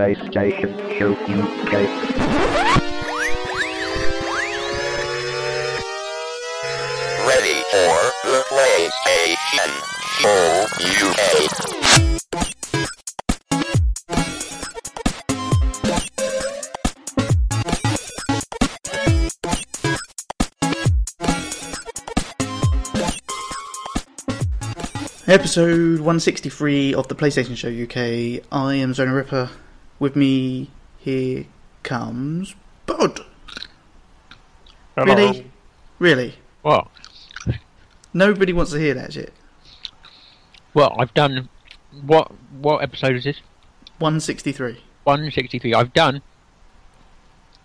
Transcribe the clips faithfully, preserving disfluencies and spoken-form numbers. PlayStation Show U K. Ready for the PlayStation Show U K. Episode one sixty-three of the PlayStation Show U K. I am Zona Ripper. With me here comes Bod. Hello. Really? Really? What? Nobody wants to hear that shit. Well, I've done... What What episode is this? one sixty-three. one sixty-three. I've done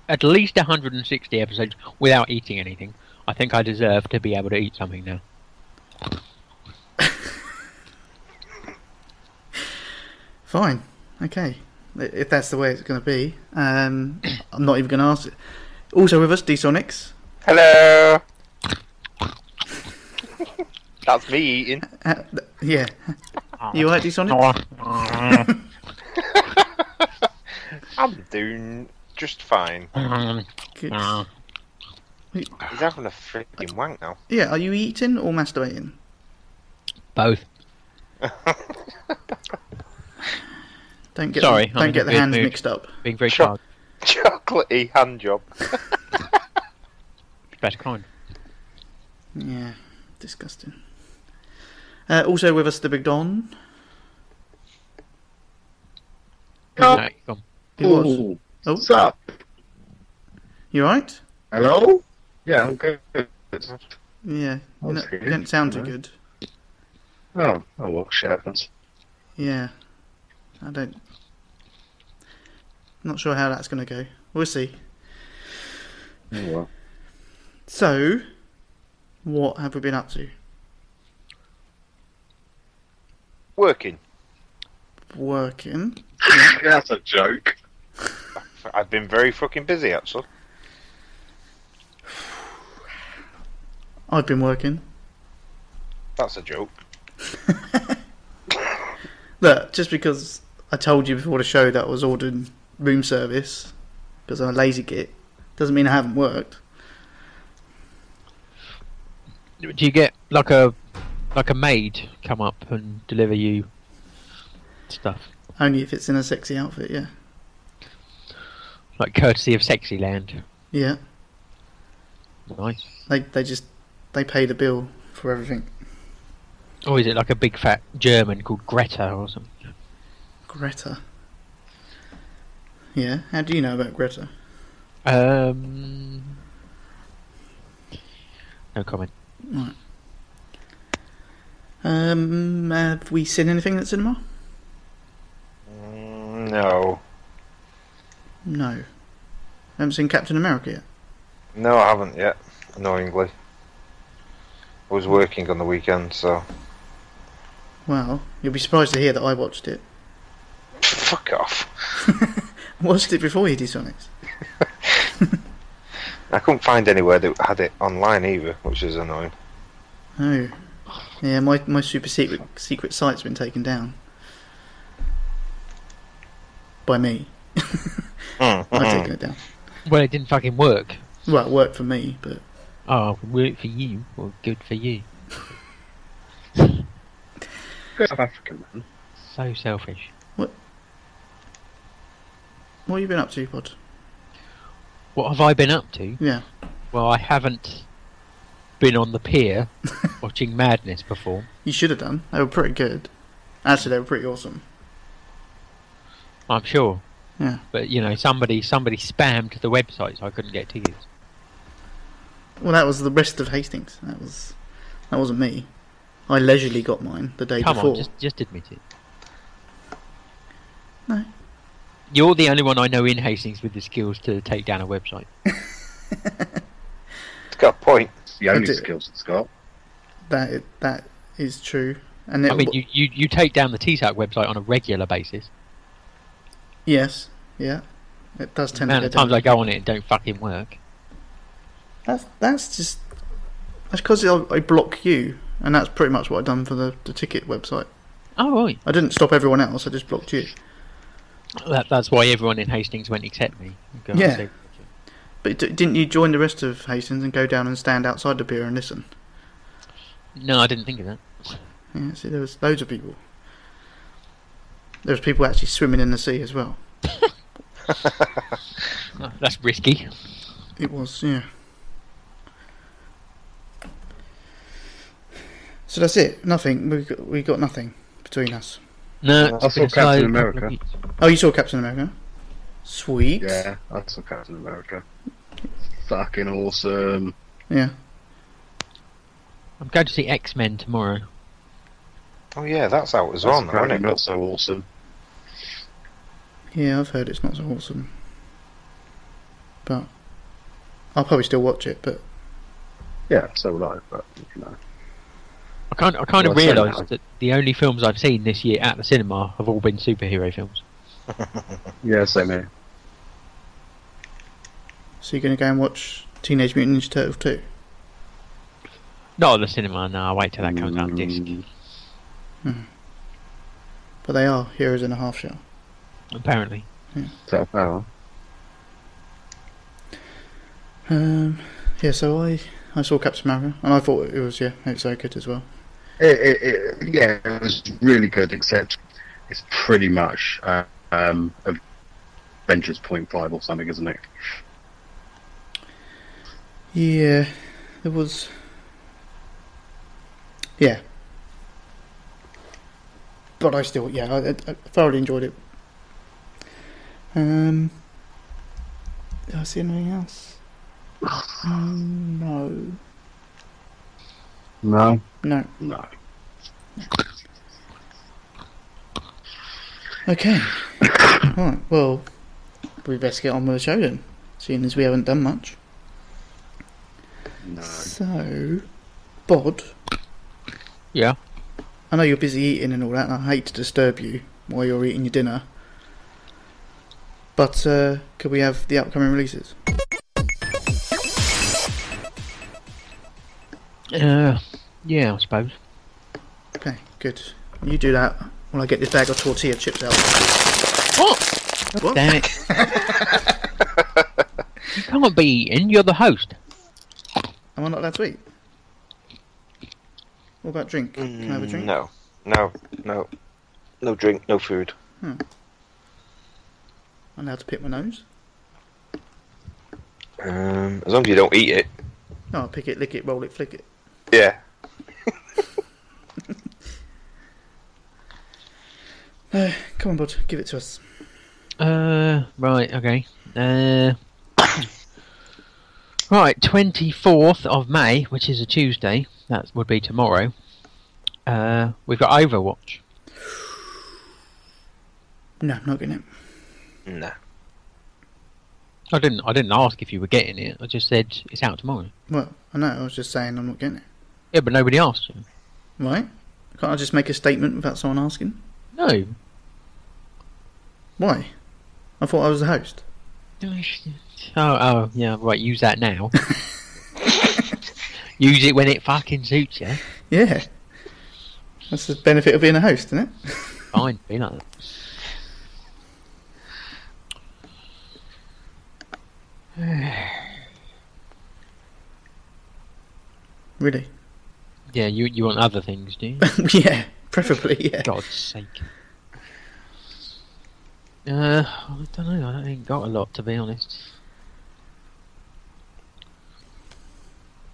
at least one hundred sixty episodes without eating anything. I think I deserve to be able to eat something now. Fine, okay. If that's the way it's going to be, um, I'm not even going to ask it. Also with us, D Sonics. Hello. That's me eating. Uh, uh, yeah. You alright, D Sonics? I'm doing just fine. Good. He's having a freaking wank now. Yeah. Are you eating or masturbating? Both. Don't get Sorry, the, don't get the hands mood. mixed up. Being very Cho- chocolatey hand job. Best kind. Yeah, disgusting. Uh, also with us, the big Don. Oh, no, he was. Oh, what's up? You right? Hello. Yeah, I'm good. Yeah, you, know, you don't sound too good. Oh, oh well, shit happens. Yeah. I don't... Not sure how that's going to go. We'll see. Oh, well. So, what have we been up to? Working. Working. Yeah. That's a joke. I've been very fucking busy, actually. I've been working. That's a joke. Look, just because... I told you before the show that I was ordering room service because I'm a lazy git. Doesn't mean I haven't worked. Do you get like a like a maid come up and deliver you stuff? Only if it's in a sexy outfit, yeah. Like courtesy of Sexyland. Yeah. Nice. They they just they pay the bill for everything. Or is it like a big fat German called Greta or something? Greta. Yeah, how do you know about Greta? Um, no comment. Right. Um, have we seen anything at cinema? No. No. Haven't seen Captain America yet? No, I haven't yet, annoyingly. I was working on the weekend, so... Well, you'll be surprised to hear that I watched it. Fuck off. Watched it before you did Sonics. I couldn't find anywhere that had it online either, which is annoying. Oh. Yeah, my, my super secret secret site's been taken down. By me. mm-hmm. I've taken it down. Well, it didn't fucking work. Well, it worked for me, but... Oh, worked for you? Well, good for you. South African man. So selfish. What? What have you been up to, Pod? What have I been up to? Yeah. Well, I haven't been on the pier watching Madness before. You should have done. They were pretty good. Actually, they were pretty awesome. I'm sure. Yeah. But, you know, somebody somebody spammed the website so I couldn't get tickets. Well, that was the rest of Hastings. That, was, that wasn't me. I leisurely got mine the day Come before. Come on, just, just admit it. No. You're the only one I know in Hastings with the skills to take down a website. It's got a point. It's the only it, skills it's got. That is, that is true. And it, I mean, you, you, you take down the T SAC website on a regular basis. Yes, yeah. It does tend the amount to The amount of times down. I go on it and don't fucking work. That's that's just... That's because I, I block you, and that's pretty much what I've done for the, the ticket website. Oh, right. I didn't stop everyone else, I just blocked you. That, that's why everyone in Hastings went except me. Go yeah. But d didn't you join the rest of Hastings and go down and stand outside the pier and listen? No, I didn't think of that. Yeah, see, there was loads of people. There was people actually swimming in the sea as well. Oh, that's risky. It was, yeah. So that's it. Nothing. We got, we got nothing between us. No, I saw Captain America. Oh, you saw Captain America? Sweet. Yeah, I saw Captain America. Fucking awesome. Yeah. I'm going to see X-Men tomorrow. Oh yeah, that's how it was on. Apparently not so awesome. Yeah, I've heard it's not so awesome. But I'll probably still watch it. But yeah, so will I. But you know. I kind I kind of well, realised that the only films I've seen this year at the cinema have all been superhero films. Yeah, same here. So you're going to go and watch Teenage Mutant Ninja Turtles two? Not at the cinema. No, I'll wait till that comes mm. out on disc. Hmm. But they are heroes in a half shell. Apparently. Yeah. So far. Um. Yeah. So I I saw Captain America, and I thought it was yeah, it's so good as well. It, it, it, yeah, it was really good. Except it's pretty much uh, um, Avengers point five or something, isn't it? Yeah. It was. Yeah. But I still, yeah, I, I thoroughly enjoyed it. Um, did I see anything else? Um, no. No. No. No. Okay. Right. Well, we best get on with the show then, seeing as we haven't done much. No. So, Bod. Yeah. I know you're busy eating and all that, and I hate to disturb you while you're eating your dinner. But uh, could we have the upcoming releases? Uh, yeah, I suppose. Okay, good. You do that while I get this bag of tortilla chips out. What? Oh, what? Damn it! You can't be eating. You're the host. Am I not allowed to eat? What about drink? Can I have a drink? No, no, no, no drink, no food. Hmm. I'm allowed to pick my nose. Um, as long as you don't eat it. No, I'll pick it, lick it, roll it, flick it. Yeah. uh, come on, Bod, give it to us. Uh, right, okay. Uh, right, twenty-fourth of May, which is a Tuesday. That would be tomorrow. Uh, we've got Overwatch. No, I'm not getting it. No. I didn't. I didn't ask if you were getting it. I just said it's out tomorrow. Well, I know. I was just saying I'm not getting it. Yeah, but nobody asked you. Right? Can't I just make a statement without someone asking? No. Why? I thought I was the host. Oh, oh yeah. Right. Use that now. Use it when it fucking suits you. Yeah. That's the benefit of being a host, isn't it? Fine, be like that. Really? Yeah, you you want other things, do you? Yeah, preferably, yeah. God's sake. Uh, I don't know, I don't think got a lot, to be honest.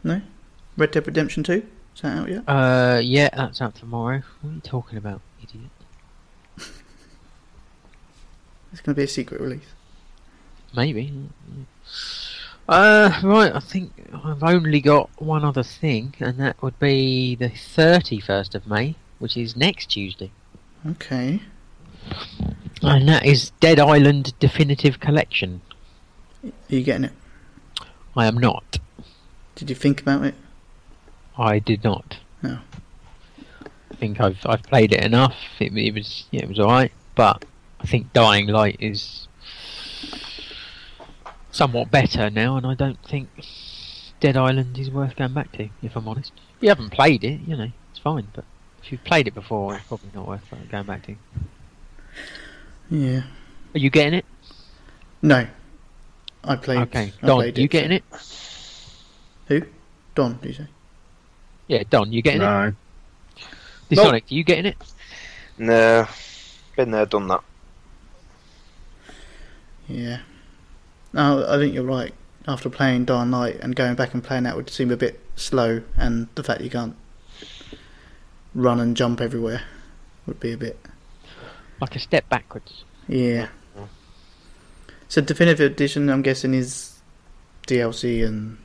No? Red Dead Redemption two? Is that out yet? Uh, yeah, that's out tomorrow. What are you talking about, idiot? It's going to be a secret release. Maybe. Uh, right, I think I've only got one other thing, and that would be the thirty-first of May, which is next Tuesday. Okay. And that is Dead Island Definitive Collection. Are you getting it? I am not. Did you think about it? I did not. No. I think I've I've played it enough. It, it was yeah, it was alright, but I think Dying Light is somewhat better now, and I don't think Dead Island is worth going back to. If I'm honest, if you haven't played it, you know it's fine. But if you've played it before, it's probably not worth going back to. Yeah. Are you getting it? No. I played... Okay, Don, played you it, getting it? Who? Don, do you say? Yeah, Don, you getting no. it? No. D Sonic, you getting it? No. Been there, done that. Yeah. No, I think you're right. After playing Dark Knight and going back and playing that would seem a bit slow, and the fact you can't run and jump everywhere would be a bit... like a step backwards. Yeah. So Definitive Edition, I'm guessing, is D L C and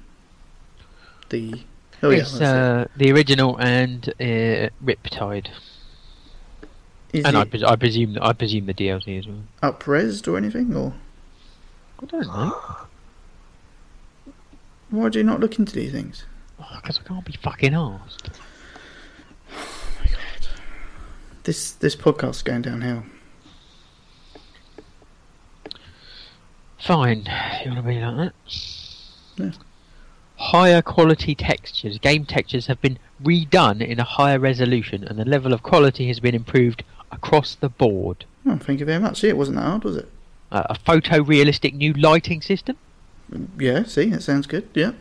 the... Oh, yeah, it's uh, the original and uh, Riptide. Is and I, pres I presume I presume the D L C as well. Up-resed or anything? Or? I don't know. Why do you not look into these things? Because oh, I can't be fucking arsed. Oh my god. This, this podcast's going downhill. Fine. You want to be like that? Yeah. Higher quality textures. Game textures have been redone in a higher resolution and the level of quality has been improved across the board. Oh, thank you very much. See, it wasn't that hard, was it? Uh, a photorealistic new lighting system. Yeah, see, that sounds good, yeah.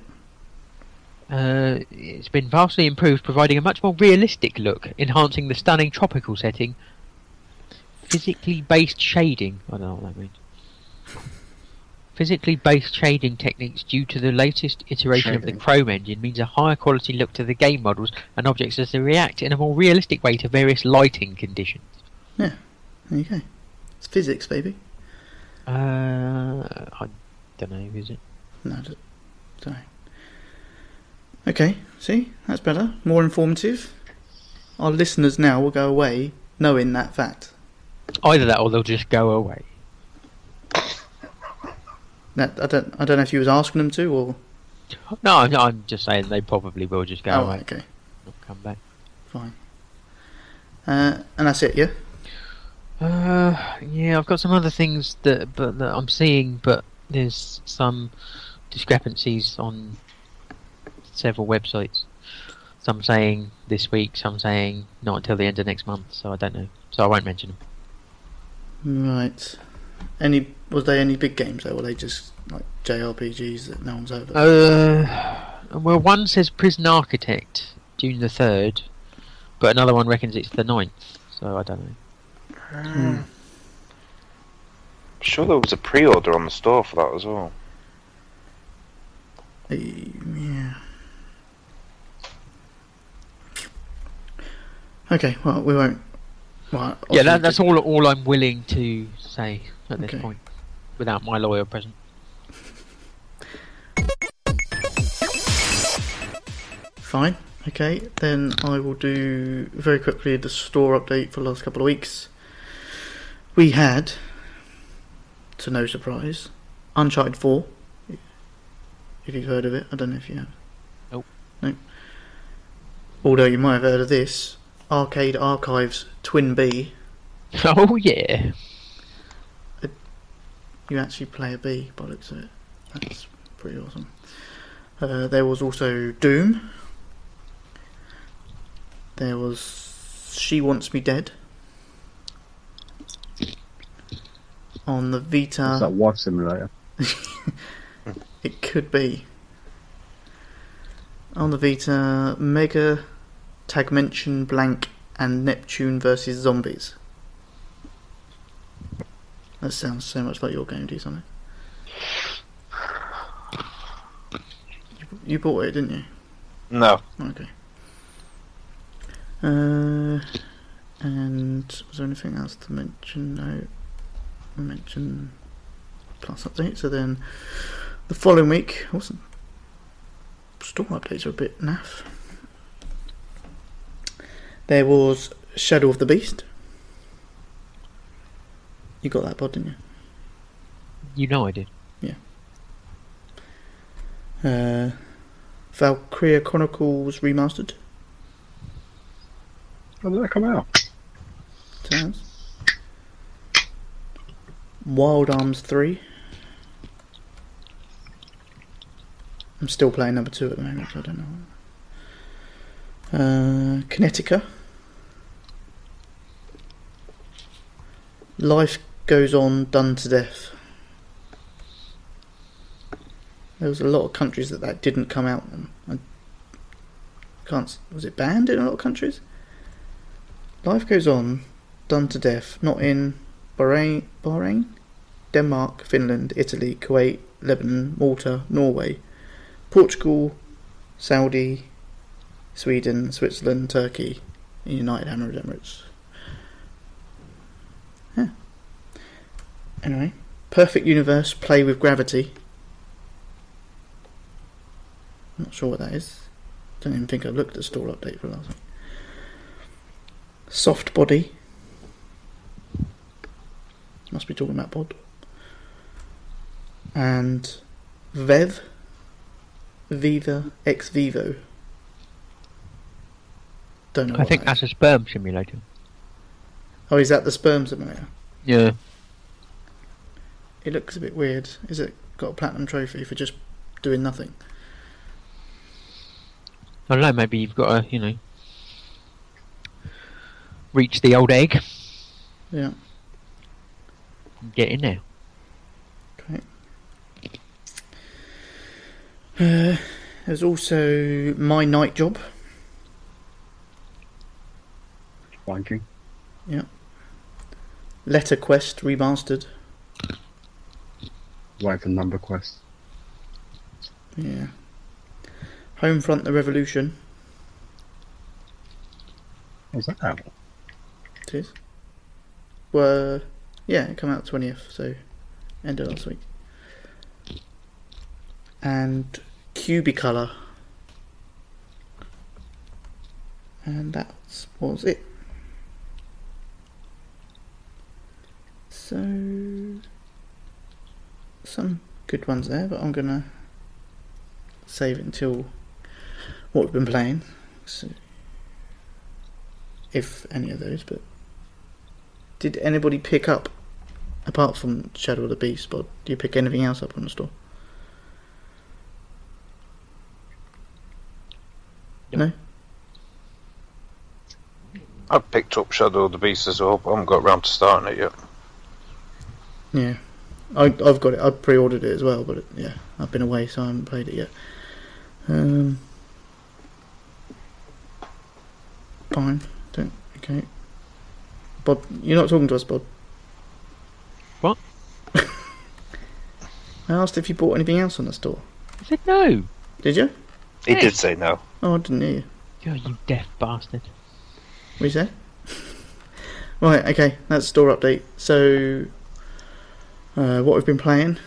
Uh, it's been vastly improved, providing a much more realistic look, enhancing the stunning tropical setting. Physically based shading, I don't know what that means. Physically based shading techniques due to the latest iteration shading. of the Chrome engine means a higher quality look to the game models and objects as they react in a more realistic way to various lighting conditions. Yeah, there you go. It's physics, baby. Uh, I don't know, is it? No, sorry. Okay, see, that's better, more informative. Our listeners now will go away knowing that fact. Either that, or they'll just go away. That I don't, I don't know if you was asking them to, or. No, I'm, I'm just saying they probably will just go oh, away. Okay, not come back. Fine. Uh, and that's it, yeah. Uh, yeah, I've got some other things that, but that I'm seeing, but there's some discrepancies on several websites. Some saying this week, some saying not until the end of next month. So I don't know. So I won't mention them. Right. Any was they any big games though? Were they just like J R P Gs that no one's over? Uh, well, one says Prison Architect June the third, but another one reckons it's the ninth. So I don't know. Hmm. I'm sure there was a pre-order on the store for that as well. Uh, yeah. Okay. Well, we won't. Well, yeah, that, that's all. All I'm willing to say at this okay. point, without my lawyer present. Fine. Okay. Then I will do very quickly the store update for the last couple of weeks. We had, to no surprise, Uncharted four, if you've heard of it. I don't know if you have. Nope. Nope. Although you might have heard of this, Arcade Archives Twin B. Oh, yeah. It, you actually play a bee, by the looks of it. That's pretty awesome. Uh, there was also Doom. There was She Wants Me Dead. On the Vita... Is that War Simulator? It could be. On the Vita, Mega, Tagmention, Blank, and Neptune versus Zombies. That sounds so much like your game, D Sonic. You bought it, didn't you? No. Okay. Uh, and was there anything else to mention? No. I mentioned plus update. So then the following week, awesome. Store updates are a bit naff. There was Shadow of the Beast. You got that, Bod, didn't you? You know I did. Yeah. Uh, Valkyria Chronicles Remastered. How did that come out? Sounds. Wild Arms three. I'm still playing number two at the moment, so I don't know. Uh, Connecticut. Life goes on done to death. There was a lot of countries that that didn't come out on. I can't. Was it banned in a lot of countries? Life Goes On done to death. Not in Bahrain, Bahrain, Denmark, Finland, Italy, Kuwait, Lebanon, Malta, Norway, Portugal, Saudi, Sweden, Switzerland, Turkey, and United Arab Emirates. Yeah. Anyway, Perfect Universe, Play with Gravity. Not sure what that is. Don't even think I've looked at the store update for last week. Soft Body. Must be talking about Bod. And Vev. Viva Ex Vivo. Don't know. I think that's a sperm simulator. Oh, is that the sperm simulator? Yeah. It looks a bit weird. Is it got a platinum trophy for just doing nothing? I don't know, maybe you've got to, you know, reach the old egg. Yeah. Get in there. Okay. Uh, there's also My Night Job. Wanking. Yeah. Letter Quest Remastered. Like a number quest. Yeah. Homefront the Revolution. What's that out? It is. Well, yeah, it came out twentieth, so end of last week. And Cubicolor. And that was it. So some good ones there, but I'm gonna save it until what we've been playing, so if any of those. But did anybody pick up, apart from Shadow of the Beast, but do you pick anything else up on the store? No? I've picked up Shadow of the Beast as well, but I haven't got round to starting it yet. Yeah, I, I've got it. I pre-ordered it as well, but it, yeah, I've been away, so I haven't played it yet. Um, fine. Don't. Okay. Bod, you're not talking to us, Bod. What? I asked if you bought anything else on the store. I said no. Did you? He yes. did say no. Oh, I didn't hear you. God, you deaf bastard. What did you say? Right. Okay. That's the store update. So. Uh, what we've been playing.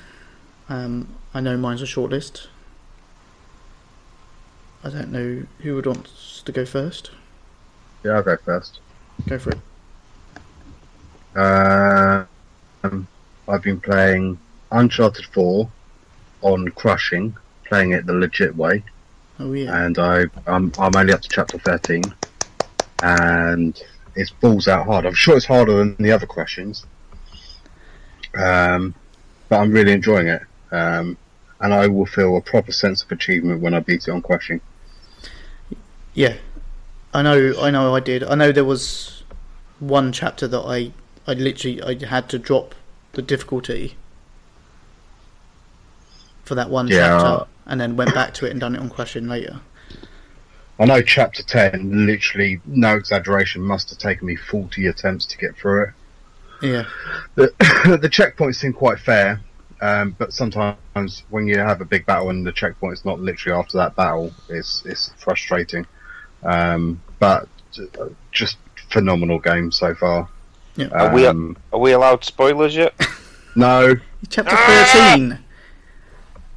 Um, I know mine's a short list. I don't know who would want to go first. Yeah, I'll go first. Go for it. Uh, um, I've been playing Uncharted four on Crushing, playing it the legit way. Oh yeah. And I, I'm, I'm only up to chapter thirteen, and it falls out hard. I'm sure it's harder than the other Crushings. Um, but I'm really enjoying it, um, and I will feel a proper sense of achievement when I beat it on Crushing. Yeah, I know. I know. I did. I know there was one chapter that I, I literally, I had to drop the difficulty for that one yeah, chapter, uh, and then went back to it and done it on Crushing later. I know chapter ten, literally, no exaggeration, must have taken me forty attempts to get through it. Yeah, the, the checkpoints seem quite fair, um, but sometimes when you have a big battle and the checkpoint's not literally after that battle, it's it's frustrating. Um, but just phenomenal game so far. Yeah. Um, are we are we allowed spoilers yet? No. Chapter thirteen.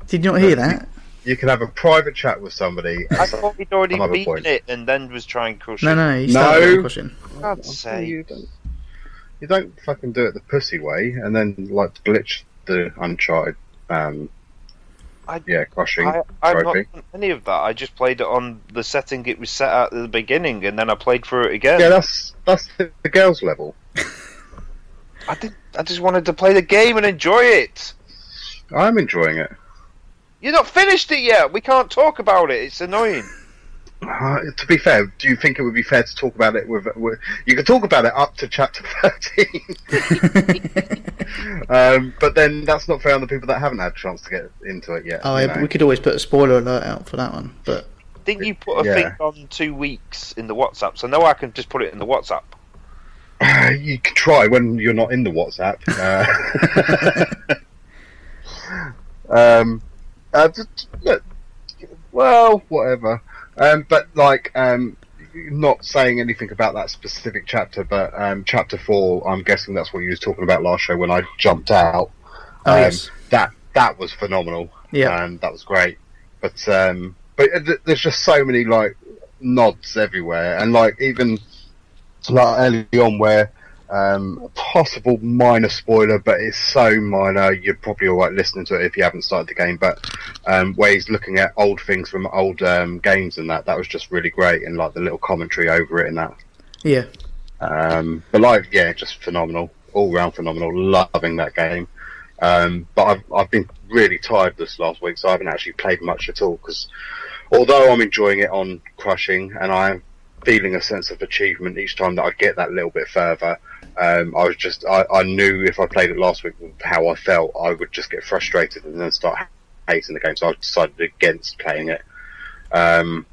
Did you not hear that? You can have a private chat with somebody. I thought we'd already beaten it and then was trying Crushing. No, no, you no. Crushing. God's sake. You don't fucking do it the pussy way, and then like glitch the Uncharted, um, I, yeah, Crushing I, I've trophy. Not done any of that. I just played it on the setting it was set at the beginning, and then I played through it again. Yeah, that's that's the, the girls' level. I did. I just wanted to play the game and enjoy it. I'm enjoying it. You're not finished it yet. We can't talk about it. It's annoying. Uh, to be fair, do you think it would be fair to talk about it with... with you could talk about it up to chapter thirteen. um, but then that's not fair on the people that haven't had a chance to get into it yet. Oh, yeah, we could always put a spoiler alert out for that one. But Didn't you put a yeah. thing on two weeks in the WhatsApp? So now I can just put it in the WhatsApp. Uh, you can try when you're not in the WhatsApp. Uh, um, uh, just, look, well, whatever. Um, but like, um, not saying anything about that specific chapter, but um, chapter four. I'm guessing that's what you were talking about last show when I jumped out. Oh, um, yes. That that was phenomenal. Yeah, and that was great. But um, but th there's just so many like nods everywhere, and like even like early on where um, possible minor spoiler, but it's so minor you're probably all right listening to it if you haven't started the game. But um, where he's looking at old things from old um, games and that, that was just really great, and like the little commentary over it and that. Yeah. Um, but like, yeah, just phenomenal, all round phenomenal. Loving that game. Um, but I've I've been really tired this last week, so I haven't actually played much at all. Because although I'm enjoying it on Crushing, and I'm feeling a sense of achievement each time that I get that little bit further. Um, I was just, I, I knew if I played it last week how I felt, I would just get frustrated and then start hating the game, so I decided against playing it. Um,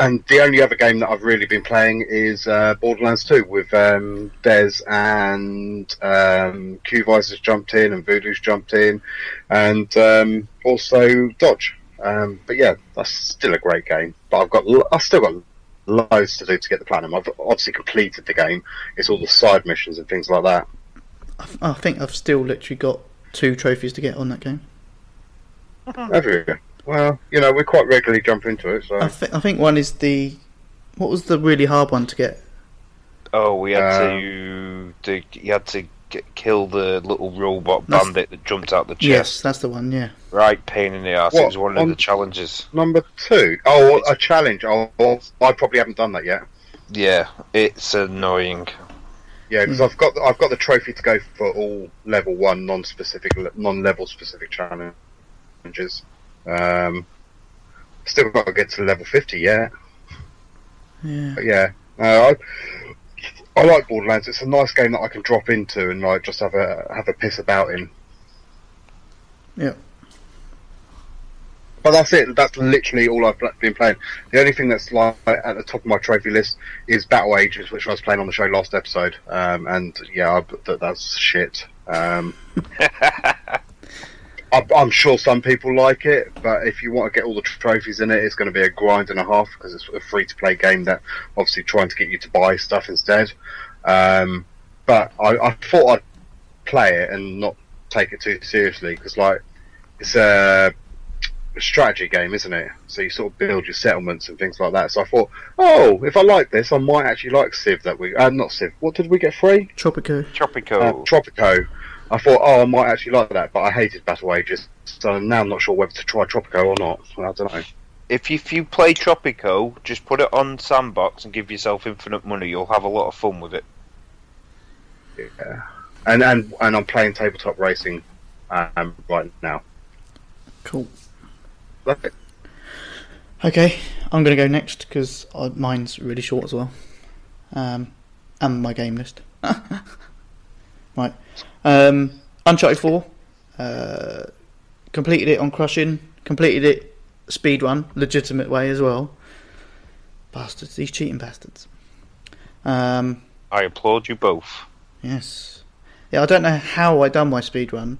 and the only other game that I've really been playing is uh, Borderlands two with um, Dez and um, Q-Vice has jumped in and Voodoo's jumped in, and um, also Dodge. Um, but yeah, that's still a great game. But I've got, I've still got loads to do to get the platinum. I've obviously completed the game. It's all the side missions and things like that. I think I've still literally got two trophies to get on that game. Have you? Well, you know, we quite regularly jump into it. So I, th I think one is the... What was the really hard one to get? Oh, we had um, to... You had to get, kill the little robot bandit that jumped out the chest. Yes, that's the one, yeah. Right, pain in the arse. What, it was one of on the challenges. Number two? Oh, it's, a challenge. Oh, well, I probably haven't done that yet. Yeah, it's annoying. Yeah, because mm. I've got I've got the trophy to go for all level one non-specific non-level specific challenges. Um, still got to get to level fifty yet. Yeah, but yeah. Uh, I, I like Borderlands. It's a nice game that I can drop into and like just have a have a piss about in. Yeah. But that's it. That's literally all I've been playing. The only thing that's like at the top of my trophy list is Battle Ages, which I was playing on the show last episode. Um, and yeah, that, that's shit. Um, I, I'm sure some people like it, but if you want to get all the trophies in it, it's going to be a grind and a half because it's a free-to-play game that obviously trying to get you to buy stuff instead. Um, but I, I thought I'd play it and not take it too seriously because like it's a strategy game, isn't it? So you sort of build your settlements and things like that. So I thought, oh, if I like this, I might actually like Civ that we... Uh, not Civ. What did we get free? Tropico. Tropico. Uh, Tropico. I thought, oh, I might actually like that, but I hated Battle Ages, so now I'm not sure whether to try Tropico or not. Well, I don't know. If you, if you play Tropico, just put it on Sandbox and give yourself infinite money. You'll have a lot of fun with it. Yeah. And, and, and I'm playing Tabletop Racing um, right now. Cool. It. Okay, I'm going to go next because mine's really short as well, um, and my game list. Right, um, Uncharted four, uh, completed it on Crushing, completed it speedrun, legitimate way as well. Bastards, these cheating bastards. Um, I applaud you both. Yes, yeah. I don't know how I done my speedrun.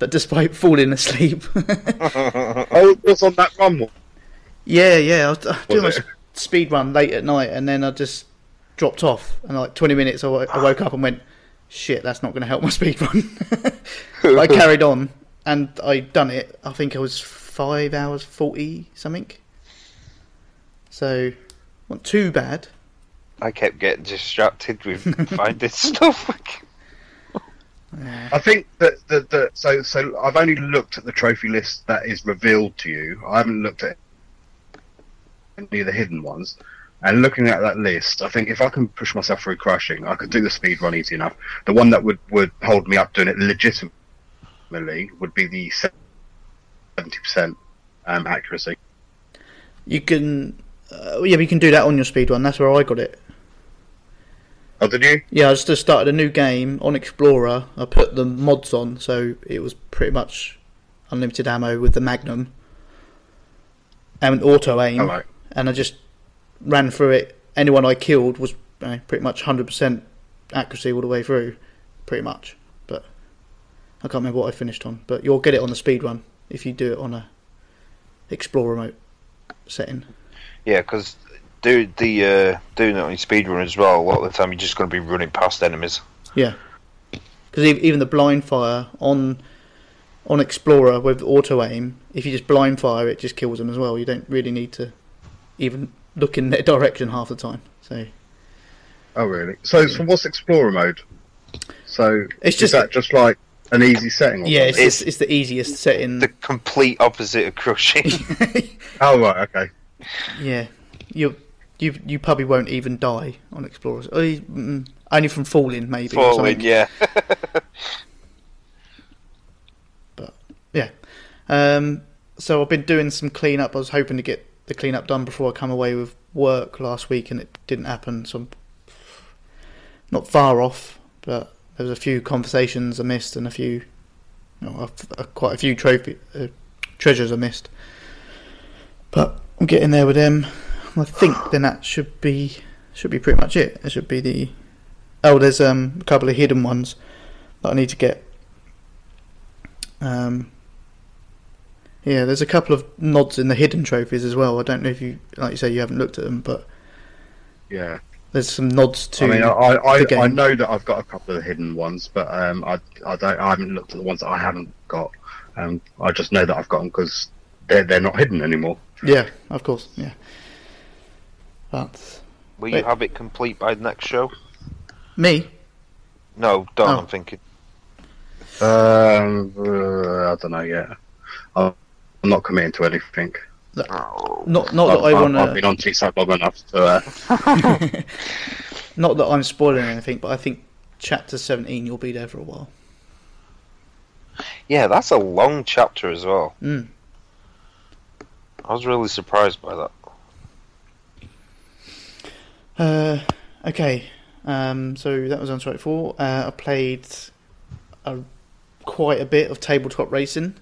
But despite falling asleep, oh, it was on that run. Yeah, yeah. I was, I was doing my speed run late at night, and then I just dropped off. And like twenty minutes, I, I woke up and went, "Shit, that's not going to help my speed run." But I carried on, and I done it. I think I was five hours forty something. So, not too bad. I kept getting distracted with finding stuff. I think that the, the so so I've only looked at the trophy list that is revealed to you. I haven't looked at any of the hidden ones. And looking at that list, I think if I can push myself through Crushing, I could do the speed run easy enough. The one that would would hold me up doing it legitimately would be the seventy percent um, accuracy. You can Uh, yeah, but you can do that on your speedrun. That's where I got it. Oh, did you? Yeah, I just started a new game on Explorer. I put the mods on, so it was pretty much unlimited ammo with the Magnum and auto aim. Hello. And I just ran through it. Anyone I killed was you know, pretty much one hundred percent accuracy all the way through, pretty much. But I can't remember what I finished on. But you'll get it on the speedrun if you do it on a Explorer remote setting. Yeah, because do the uh, doing it on your speedrun as well, a lot of the time you're just going to be running past enemies. Yeah, because even the blind fire on on Explorer with auto aim, if you just blind fire, it just kills them as well. You don't really need to even look in their direction half the time. So. Oh really? So, so what's Explorer mode? So it's just, is that just like an easy setting? Or yeah, it's, it's it's the easiest setting. The complete opposite of crushing. Oh right, okay. Yeah, you. You you probably won't even die on Explorers. Only from falling, maybe. Falling, yeah. But, yeah. Um, so I've been doing some clean-up. I was hoping to get the clean-up done before I come away with work last week, and it didn't happen, so I'm not far off, but there was a few conversations I missed and a few... You know, a, a, quite a few trophy uh, treasures I missed. But I'm getting there with them. I think then that should be should be pretty much it. It should be the oh, there's um, a couple of hidden ones that I need to get. Um, yeah, there's a couple of nods in the hidden trophies as well. I don't know if you, like you say, you haven't looked at them, but yeah, there's some nods to. I mean, I I, the game. I know that I've got a couple of hidden ones, but um, I I don't I haven't looked at the ones that I haven't got. Um, I just know that I've got them because they're they're not hidden anymore. Yeah, of course. Yeah. That's... Will you Wait. have it complete by the next show? Me? No, Don, oh. I'm thinking. Um, uh, I don't know yet. I'm not committing to anything. No. Not, not that I want to... I've been on T-Side long enough to... Uh... Not that I'm spoiling anything, but I think Chapter seventeen, you'll be there for a while. Yeah, that's a long chapter as well. Mm. I was really surprised by that. Uh, okay, um, so that was Uncharted four. Uh, I played a, quite a bit of Tabletop Racing,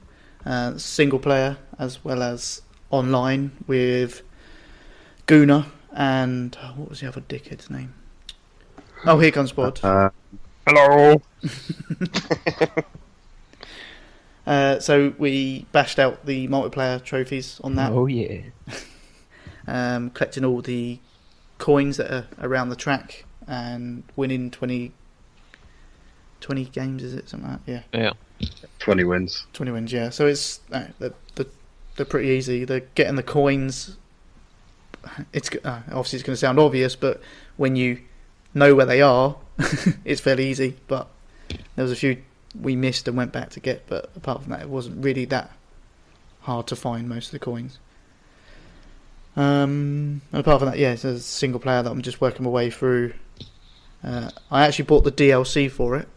uh, single player as well as online with Guna and oh, what was the other dickhead's name? Oh, here comes Bod. Uh, hello. uh, so we bashed out the multiplayer trophies on that. Oh yeah. um, collecting all the coins that are around the track and winning twenty, twenty games, is it? Something like that? Yeah. Yeah. twenty wins. twenty wins, yeah. So it's no, they're, they're, they're pretty easy. They're getting the coins. It's uh, obviously, it's going to sound obvious, but when you know where they are, it's fairly easy. But there was a few we missed and went back to get, but apart from that, it wasn't really that hard to find most of the coins. Um, and apart from that, yeah, it's a single player that I'm just working my way through. Uh, I actually bought the D L C for it.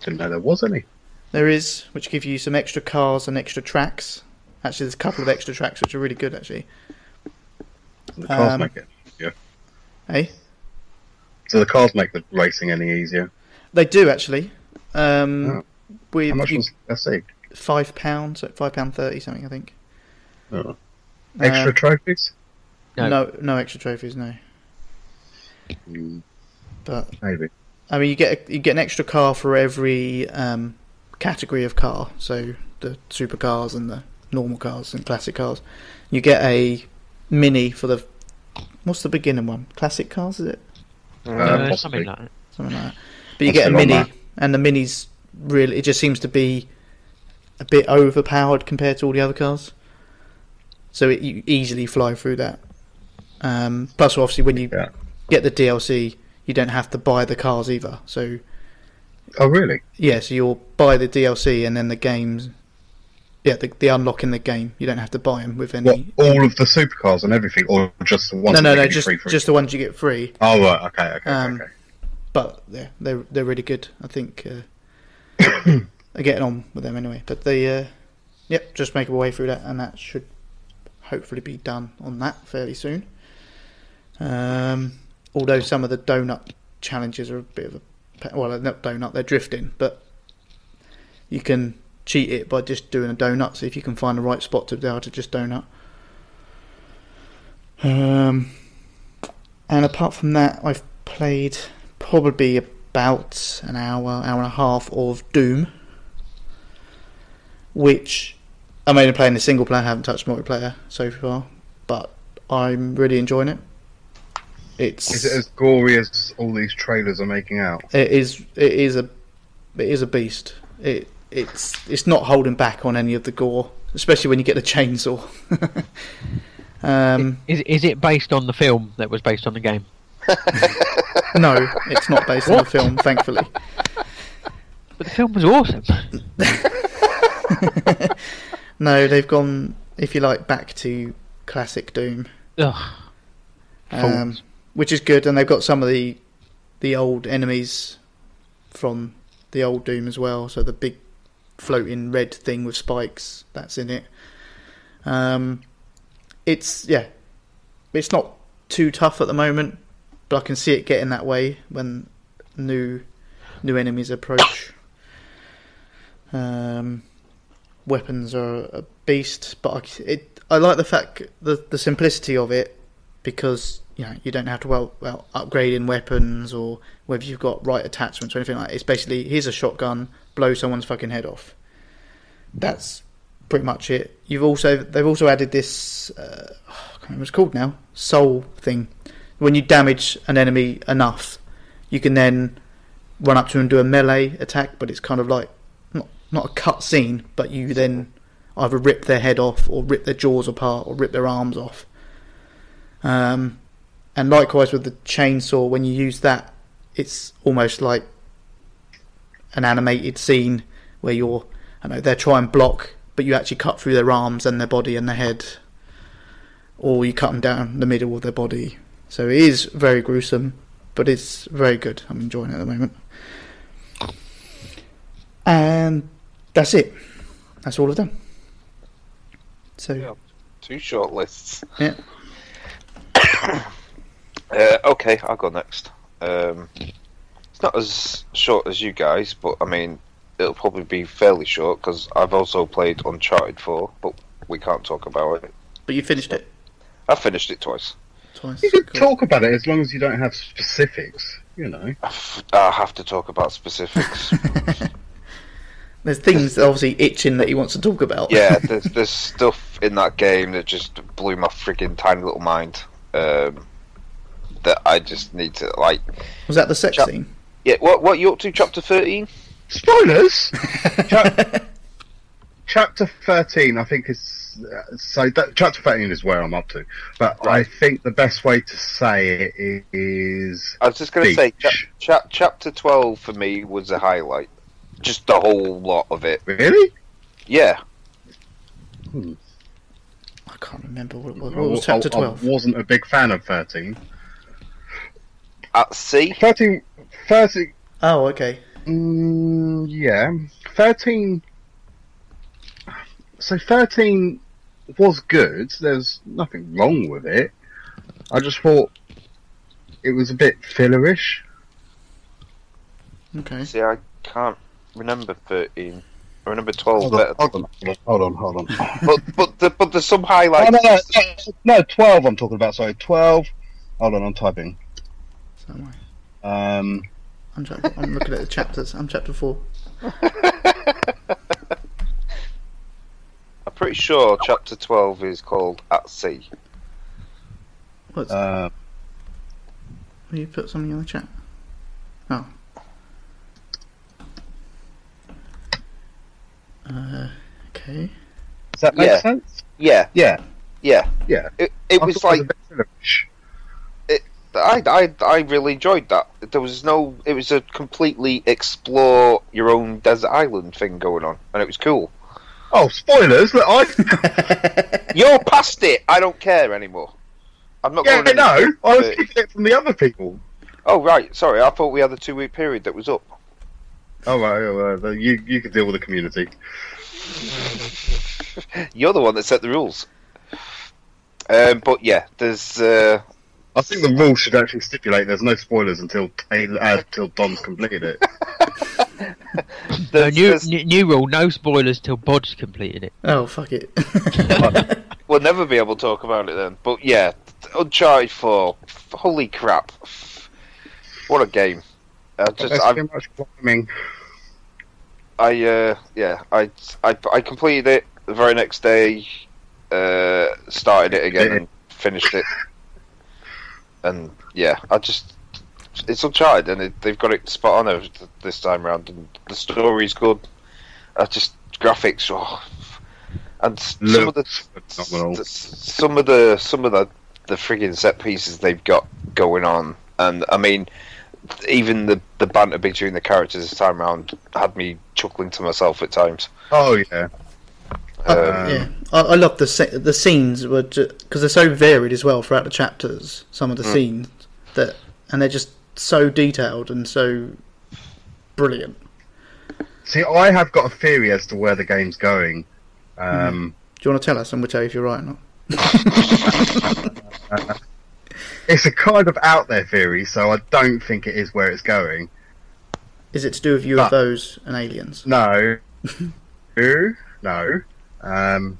Didn't know there was any. There is, which give you some extra cars and extra tracks. Actually, there's a couple of extra tracks which are really good, actually. And the cars um, make it easier. Hey? So the cars make the racing any easier? They do, actually. Um, oh. with, How much was the D L C? Five pounds, five pound thirty something, I think. Oh. Extra um, trophies? No. no, no extra trophies, no. Mm, but maybe. I mean, you get a, you get an extra car for every um, category of car. So the supercars and the normal cars and classic cars. You get a mini for the what's the beginning one? Classic cars, is it? Uh, uh, something like that. Something like that. But you get a mini, and the minis really it just seems to be a bit overpowered compared to all the other cars. So it, you easily fly through that. Um, plus, obviously, when you yeah. get the D L C, you don't have to buy the cars either. So, oh really? Yeah. So you'll buy the D L C and then the games. Yeah, the, the unlock in the game. You don't have to buy them with any. What, all of the supercars and everything, or just the ones? No, no, no. Just free free? just the ones you get free. Oh right, okay, okay, um, okay. But yeah, they're they're really good. I think uh, they're getting on with them anyway. But they, uh, yep, just make a way through that, and that should hopefully be done on that fairly soon. Um, although some of the donut challenges are a bit of a... Well, not donut, they're drifting, but you can cheat it by just doing a donut, so if you can find the right spot to be able to just donut. Um, and apart from that, I've played probably about an hour, hour and a half of Doom, which I'm only playing the single player, I haven't touched multiplayer so far, but I'm really enjoying it. It's is it as gory as all these trailers are making out? It is. It is a. It is a beast. It. It's. It's not holding back on any of the gore, especially when you get the chainsaw. um, is Is it based on the film that was based on the game? No, it's not based what? on the film, thankfully. But the film was awesome. No, they've gone, if you like, back to classic Doom. Ugh. Um, which is good, and they've got some of the the old enemies from the old Doom as well. So the big floating red thing with spikes, that's in it. Um, it's yeah, it's not too tough at the moment, but I can see it getting that way when new new enemies approach. Um, weapons are a beast, but I, it, I like the fact the the simplicity of it. Because you know you don't have to well, well upgrade in weapons or whether you've got right attachments or anything like that. It's basically here's a shotgun, blow someone's fucking head off. That's pretty much it. You've also they've also added this uh, I can't remember what it's called now, soul thing. When you damage an enemy enough, you can then run up to him and do a melee attack. But it's kind of like not not a cutscene, but you then either rip their head off or rip their jaws apart or rip their arms off. Um, and likewise with the chainsaw, when you use that, it's almost like an animated scene where you're, I know, they're trying to block, but you actually cut through their arms and their body and their head, or you cut them down the middle of their body. So it is very gruesome, but it's very good. I'm enjoying it at the moment. And that's it. That's all I've done. So yeah, two short lists. Yeah. Uh, okay, I'll go next. Um, it's not as short as you guys, but I mean, it'll probably be fairly short because I've also played Uncharted four, but we can't talk about it. But you finished it? I finished it twice. Twice. You can cool. talk about it as long as you don't have specifics, you know. I, f- I have to talk about specifics. There's things obviously itching that he wants to talk about. Yeah, there's, there's stuff in that game that just blew my freaking tiny little mind. Um, that I just need to like. Was that the sex chap- scene? Yeah. What? What you up to? Chapter thirteen. Spoilers. Chap- chapter thirteen, I think is uh, so. That, chapter thirteen is where I'm up to, but right. I think the best way to say it is. I was just going to say, cha- cha- chapter twelve for me was a highlight. Just the whole lot of it. Really? Yeah. Hmm. I can't remember what, what, what was chapter twelve. I wasn't a big fan of thirteen. At sea? thirteen... thirteen... Oh, okay. Mm, yeah. thirteen... So thirteen was good. There's nothing wrong with it. I just thought it was a bit fillerish. Okay. See, I can't remember thirteen... I remember twelve hold on, better. Hold on, hold on, hold on. but but, the, but there's some highlights. No, no, no, no, twelve I'm talking about, sorry. twelve Hold on, I'm typing. So am I. Um, I'm, tra- I'm looking at the chapters. I'm chapter four. I'm pretty sure chapter twelve is called At Sea. What's uh, you put something in the chat? Oh. Uh, okay. Does that make yeah. sense? Yeah. Yeah. Yeah. Yeah. It, it was like... It was it, I, I, I really enjoyed that. There was no... It was a completely explore your own desert island thing going on, and it was cool. Oh, spoilers! Look, I... You're past it! I don't care anymore. I'm not yeah, going to... Yeah, no! I was keeping it from the other people. Oh, right. Sorry, I thought we had a two-week period that was up. Oh, right, well, you you can deal with the community. You're the one that set the rules. Um, but yeah, there's uh, I think the rule should actually stipulate there's no spoilers until Taylor, uh, till Don's completed it. the new, new new rule: no spoilers till Bod's completed it. Oh fuck it! We'll never be able to talk about it then. But yeah, Uncharted four. Holy crap! What a game! I just I so much climbing. I uh, yeah I, I I completed it the very next day. Uh, started it again and finished it. And yeah, I just it's Uncharted, and it, they've got it spot on over this time round. And the story's good. I just graphics, oh, and some of the some of the some of the the friggin' set pieces they've got going on. And I mean, even the the banter between the characters this time round had me chuckling to myself at times. Oh yeah. I, um, yeah, I, I love the the scenes were because they're so varied as well throughout the chapters. Some of the mm. scenes that and they're just so detailed and so brilliant. See, I have got a theory as to where the game's going. Um, mm. Do you want to tell us, and we'll tell you if you're right or not? uh, it's a kind of out there theory, so I don't think it is where it's going. Is it to do with U F Os but, and aliens? No. No. Um,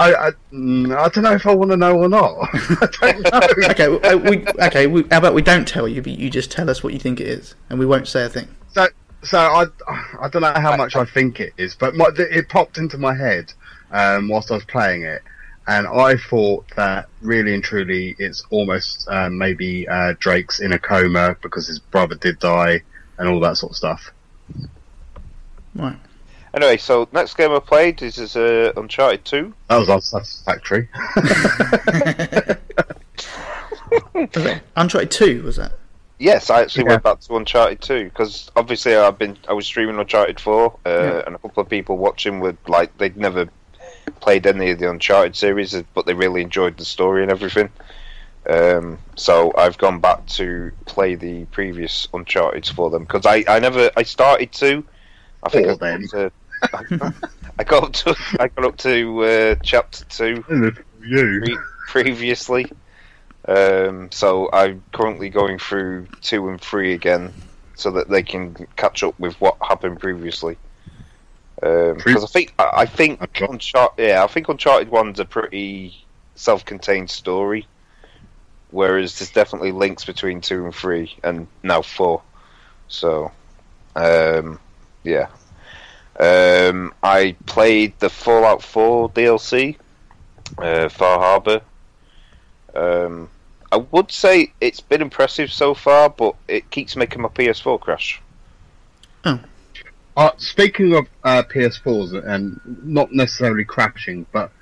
I, I I don't know if I want to know or not. I don't know. okay, well, we, okay. We, how about we don't tell you, but you just tell us what you think it is, and we won't say a thing. So, so I I don't know how much I think it is, but my, it popped into my head um, whilst I was playing it, and I thought that really and truly, it's almost uh, maybe uh, Drake's in a coma because his brother did die and all that sort of stuff. Right. Anyway, so next game I played is, is uh, Uncharted Two. That was unsatisfactory. Uncharted Two was that? Yes, I actually yeah. went back to Uncharted Two because obviously I've been I was streaming Uncharted Four, uh, yeah. and a couple of people watching were like they'd never played any of the Uncharted series, but they really enjoyed the story and everything. Um, so I've gone back to play the previous Uncharted for them because I, I never I started to. I think I got, to, I got up to I got up to uh, chapter two pre- previously, um, so I'm currently going through two and three again, so that they can catch up with what happened previously. Because um, I think I, I think okay. Uncharted, yeah, I think Uncharted one's a pretty self-contained story, whereas there's definitely links between two and three, and now four. So. Um, Yeah, um, I played the Fallout four D L C, uh, Far Harbor. Um, I would say it's been impressive so far, but it keeps making my P S four crash. Oh, uh, speaking of uh, P S fours and not necessarily crashing, but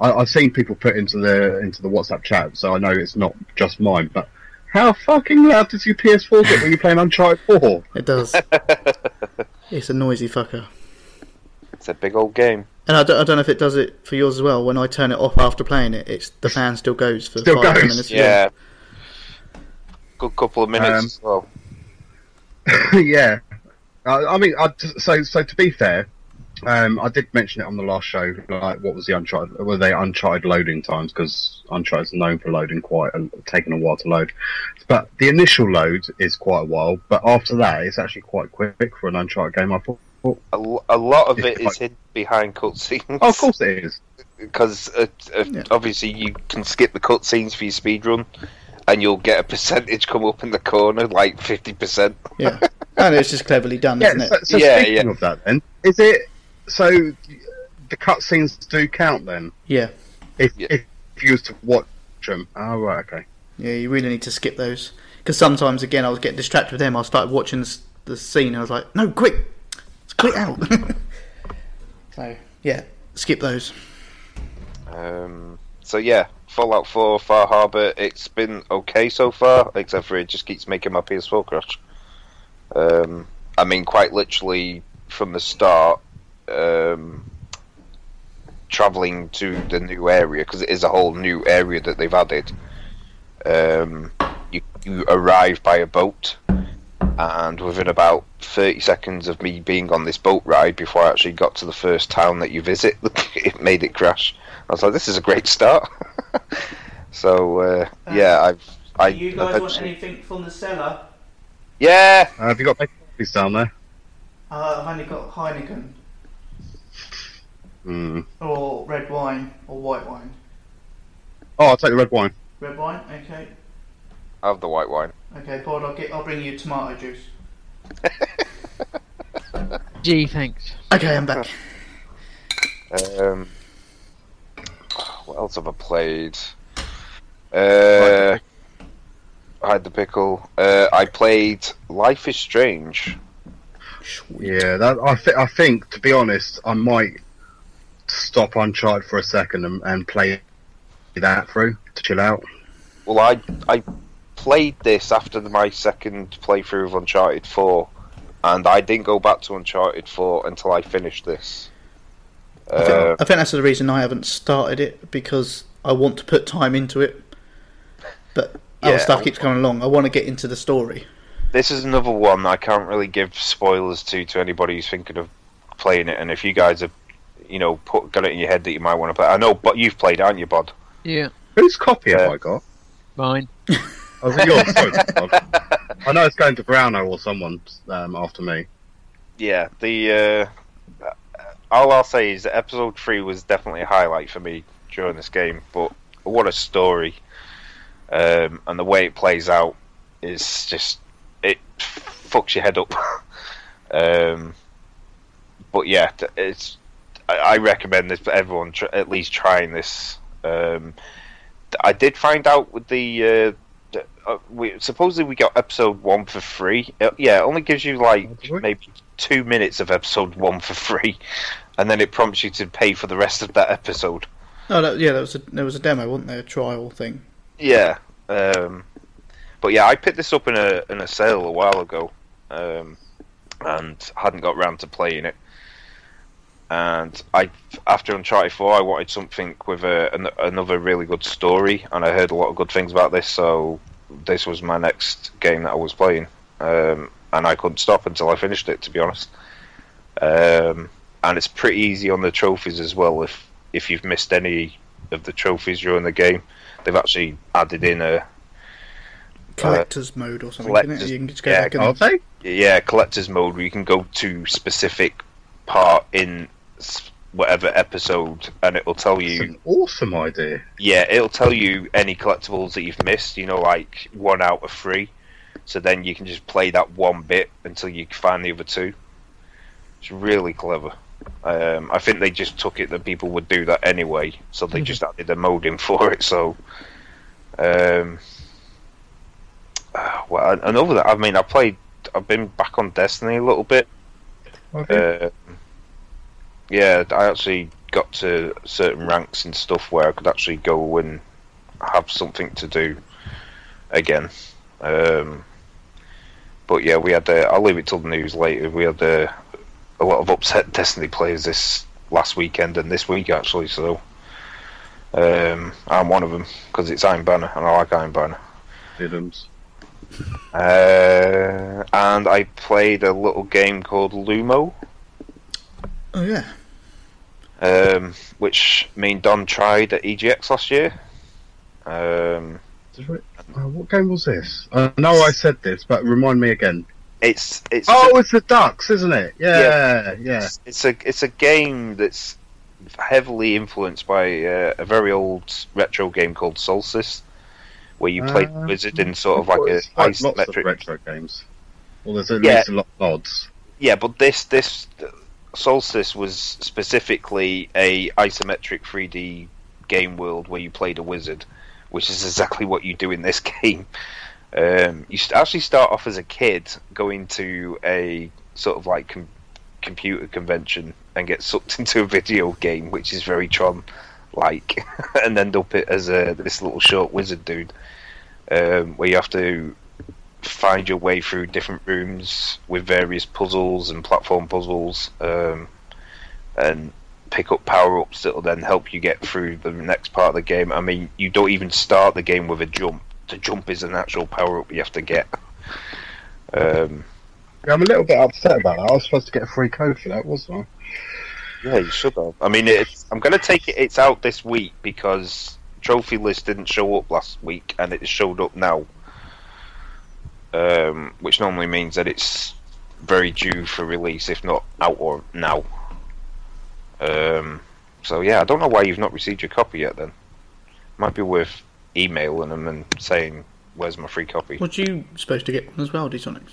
I, I've seen people put into the into the WhatsApp chat, so I know it's not just mine, but. How fucking loud does your P S four get when you're playing Uncharted four? It does. It's a noisy fucker. It's a big old game. And I don't, I don't know if it does it for yours as well. When I turn it off after playing it, it's the fan still goes for still five goes. minutes. Yeah. Good couple of minutes um, as well. Yeah. I, I mean, I, so so to be fair, um, I did mention it on the last show. Like, what was the Uncharted? Were they Uncharted loading times? Because Uncharted's known for loading quite, and taking a while to load. But the initial load is quite a while. But after that, it's actually quite quick for an Uncharted game. I thought a, l- a lot of it is hidden behind cutscenes. Oh, of course it is, because uh, uh, yeah. obviously you can skip the cutscenes for your speedrun, and you'll get a percentage come up in the corner, like fifty percent. Yeah, and it's just cleverly done, yeah, isn't it? So, so yeah, speaking yeah. of that, then is it? So, the cutscenes do count then? Yeah. If, yeah. if you used to watch them. Oh, right, okay. Yeah, you really need to skip those. Because sometimes, again, I was getting distracted with them. I started watching the scene and I was like, no, quick! Let's quit out! So, yeah, skip those. Um. So, yeah, Fallout four, Far Harbor, it's been okay so far, except for it just keeps making my P S four crash. Um, I mean, quite literally, from the start... Um, traveling to the new area because it is a whole new area that they've added. Um, you, you arrive by a boat, and within about thirty seconds of me being on this boat ride, before I actually got to the first town that you visit, it made it crash. I was like, "This is a great start." So uh, um, yeah, I've. I, do you guys I want anything from the cellar? Yeah. Uh, have you got things down there? Uh, I've only got Heineken. Hmm. Or red wine or white wine. Oh, I'll take the red wine. Red wine, okay. I have the white wine. Okay, Bod, I'll get. I'll bring you tomato juice. Gee, thanks. Okay, I'm back. Um, what else have I played? Uh, Hide the Pickle. Uh, I played Life is Strange. Yeah, that, I, th I think, to be honest, I might stop Uncharted for a second and, and play that through to chill out. Well, I I played this after my second playthrough of Uncharted four, and I didn't go back to Uncharted four until I finished this. I think, uh, I think that's the reason I haven't started it, because I want to put time into it, but yeah, our stuff keeps going along. I want to get into the story. This is another one I can't really give spoilers to to anybody who's thinking of playing it, and if you guys have, you know, put got it in your head that you might want to play. I know, but you've played, aren't you, Bod? Yeah. Whose copy yeah. have I got? Mine. Oh, is it yours? Sorry, Bod. I know it's going to Browno or someone um, after me. Yeah, the uh, all I'll say is that episode three was definitely a highlight for me during this game. But what a story, um, and the way it plays out is just it fucks your head up. um, but yeah, it's I, I recommend this for everyone tr at least trying this. Um, I did find out with the. Uh, Uh, we, supposedly we got episode one for free. Uh, yeah, it only gives you like maybe two minutes of episode one for free, and then it prompts you to pay for the rest of that episode. Oh, that, yeah, there was a there was a demo, wasn't there? A trial thing. Yeah, um, but yeah, I picked this up in a in a sale a while ago, um, and hadn't got round to playing it. And I, after Uncharted four, I wanted something with a, an, another really good story, and I heard a lot of good things about this, so this was my next game that I was playing. Um, and I couldn't stop until I finished it, to be honest. Um, and it's pretty easy on the trophies as well. If, if you've missed any of the trophies during the game, they've actually added in a... Collector's uh, mode or something, isn't it? You can just go yeah, back and... Play? Yeah, collector's mode, where you can go to specific part in... whatever episode, and it will tell you. That's an awesome idea. Yeah, it'll tell you any collectibles that you've missed. You know, like one out of three. So then you can just play that one bit until you find the other two. It's really clever. Um, I think they just took it that people would do that anyway, so they mm-hmm. just added a mode in for it. So, um, well, and over that, I mean, I played. I've been back on Destiny a little bit. Okay. Uh, Yeah, I actually got to certain ranks and stuff where I could actually go and have something to do again. Um, but yeah, we had. A, I'll leave it till the news later. We had a, a lot of upset Destiny players this last weekend and this week actually. So um, I'm one of them because it's Iron Banner and I like Iron Banner. Diddums. Uh, and I played a little game called Lumo. Oh yeah, um, which me and Don tried at E G X last year. Um, we, uh, what game was this? I know I said this, but remind me again. It's it's. Oh, a, it's the ducks, isn't it? Yeah, yeah. yeah. It's, it's a it's a game that's heavily influenced by uh, a very old retro game called Solstice, where you play uh, wizard in sort of like a isometric. Lots of retro games. Well, there's at yeah. least a lot of odds. Yeah, but this this. Solstice was specifically a isometric three D game world where you played a wizard, which is exactly what you do in this game. Um, you actually start off as a kid going to a sort of like com computer convention and get sucked into a video game, which is very Tron-like, and end up as a, this little short wizard dude, um, where you have to find your way through different rooms with various puzzles and platform puzzles, um, and pick up power-ups that will then help you get through the next part of the game. I mean, you don't even start the game with a jump. The jump is an actual power-up you have to get. Um, yeah, I'm a little bit upset about that. I was supposed to get a free code for that, wasn't I? Yeah, you should have. I mean, it's, I'm going to take it. It's out this week because trophy list didn't show up last week, and it showed up now, um, which normally means that it's very due for release, if not out or now. Um, so yeah, I don't know why you've not received your copy yet. Then might be worth emailing them and saying, "Where's my free copy?" Were you supposed to get one as well, D Sonics?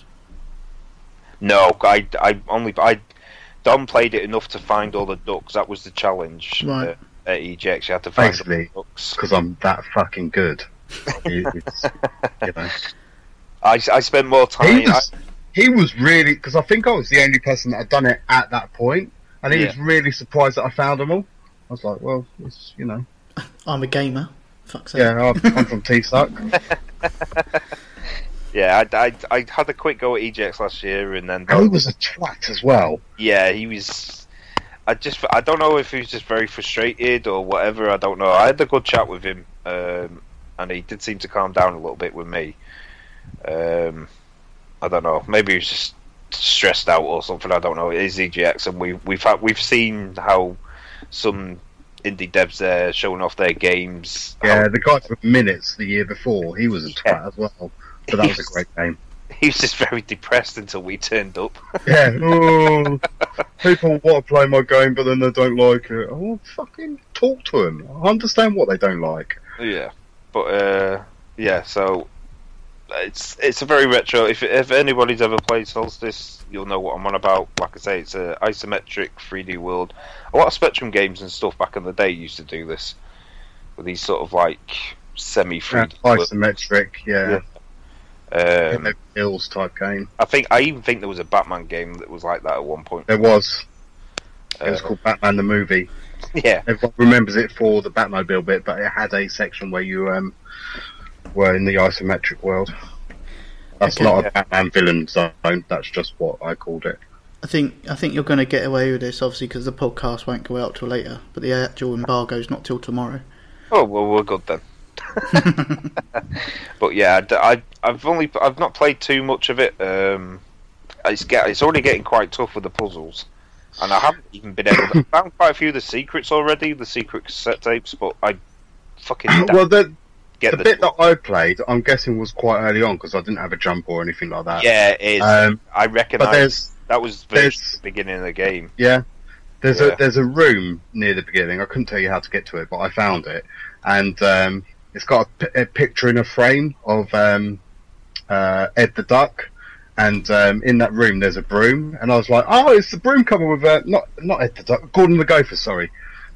No, I, I only I Don played it enough to find all the ducks. That was the challenge. Right. Uh, at E G X, you had to find the ducks because I'm that fucking good. you, you know. I I spent more time. He was, I, he was really, because I think I was the only person that had done it at that point, and he yeah. was really surprised that I found them all. I was like, well, it's, you know, I'm a gamer. Fuck's sake. Yeah, I'm, I'm from T-Suck. Yeah, I, I, I had a quick go at E G X last year, and then... And he was a twat as well. Yeah, he was... I just, I don't know if he was just very frustrated or whatever, I don't know. I had a good chat with him, um, and he did seem to calm down a little bit with me. Um, I don't know, maybe he was just stressed out or something, I don't know. It is E G X, and we, we've, had, we've seen how some... indie devs there showing off their games. Yeah, the guy for Minutes the year before, he was a yeah. twat as well. But that was, was a great game. He was just very depressed until we turned up. Yeah. Oh, people want to play my game, but then they don't like it. Oh, fucking talk to them. I understand what they don't like. Yeah, but uh, yeah. So it's it's a very retro. If if anybody's ever played Solstice, you'll know what I'm on about. Like I say, it's an isometric three D world. A lot of Spectrum games and stuff back in the day used to do this, with these sort of like semi-three D yeah, isometric, yeah. yeah. Um, Hills type game. I think I even think there was a Batman game that was like that at one point. There was. It uh, was called Batman the Movie. Yeah. Everyone remembers it for the Batmobile bit, but it had a section where you um were in the isometric world. That's okay, not yeah. a Batman villain zone. That's just what I called it. I think I think you're going to get away with this, obviously, because the podcast won't go out till later. But the actual embargo's not till tomorrow. Oh well, we're good then. But yeah, I, I've only I've not played too much of it. Um, it's get it's already getting quite tough with the puzzles, and I haven't even been able. to... I found quite a few of the secrets already, the secret cassette tapes, but I fucking well the. The, the bit that I played, I'm guessing, was quite early on because I didn't have a jump or anything like that. Yeah, it is. Um, I recognise that was the beginning of the game. Yeah, there's yeah. a there's a room near the beginning. I couldn't tell you how to get to it, but I found it, and um, it's got a, a picture in a frame of um, uh, Ed the Duck, and um, in that room there's a broom, and I was like, oh, it's the broom cover with uh, not not Ed the Duck, Gordon the Gopher, sorry.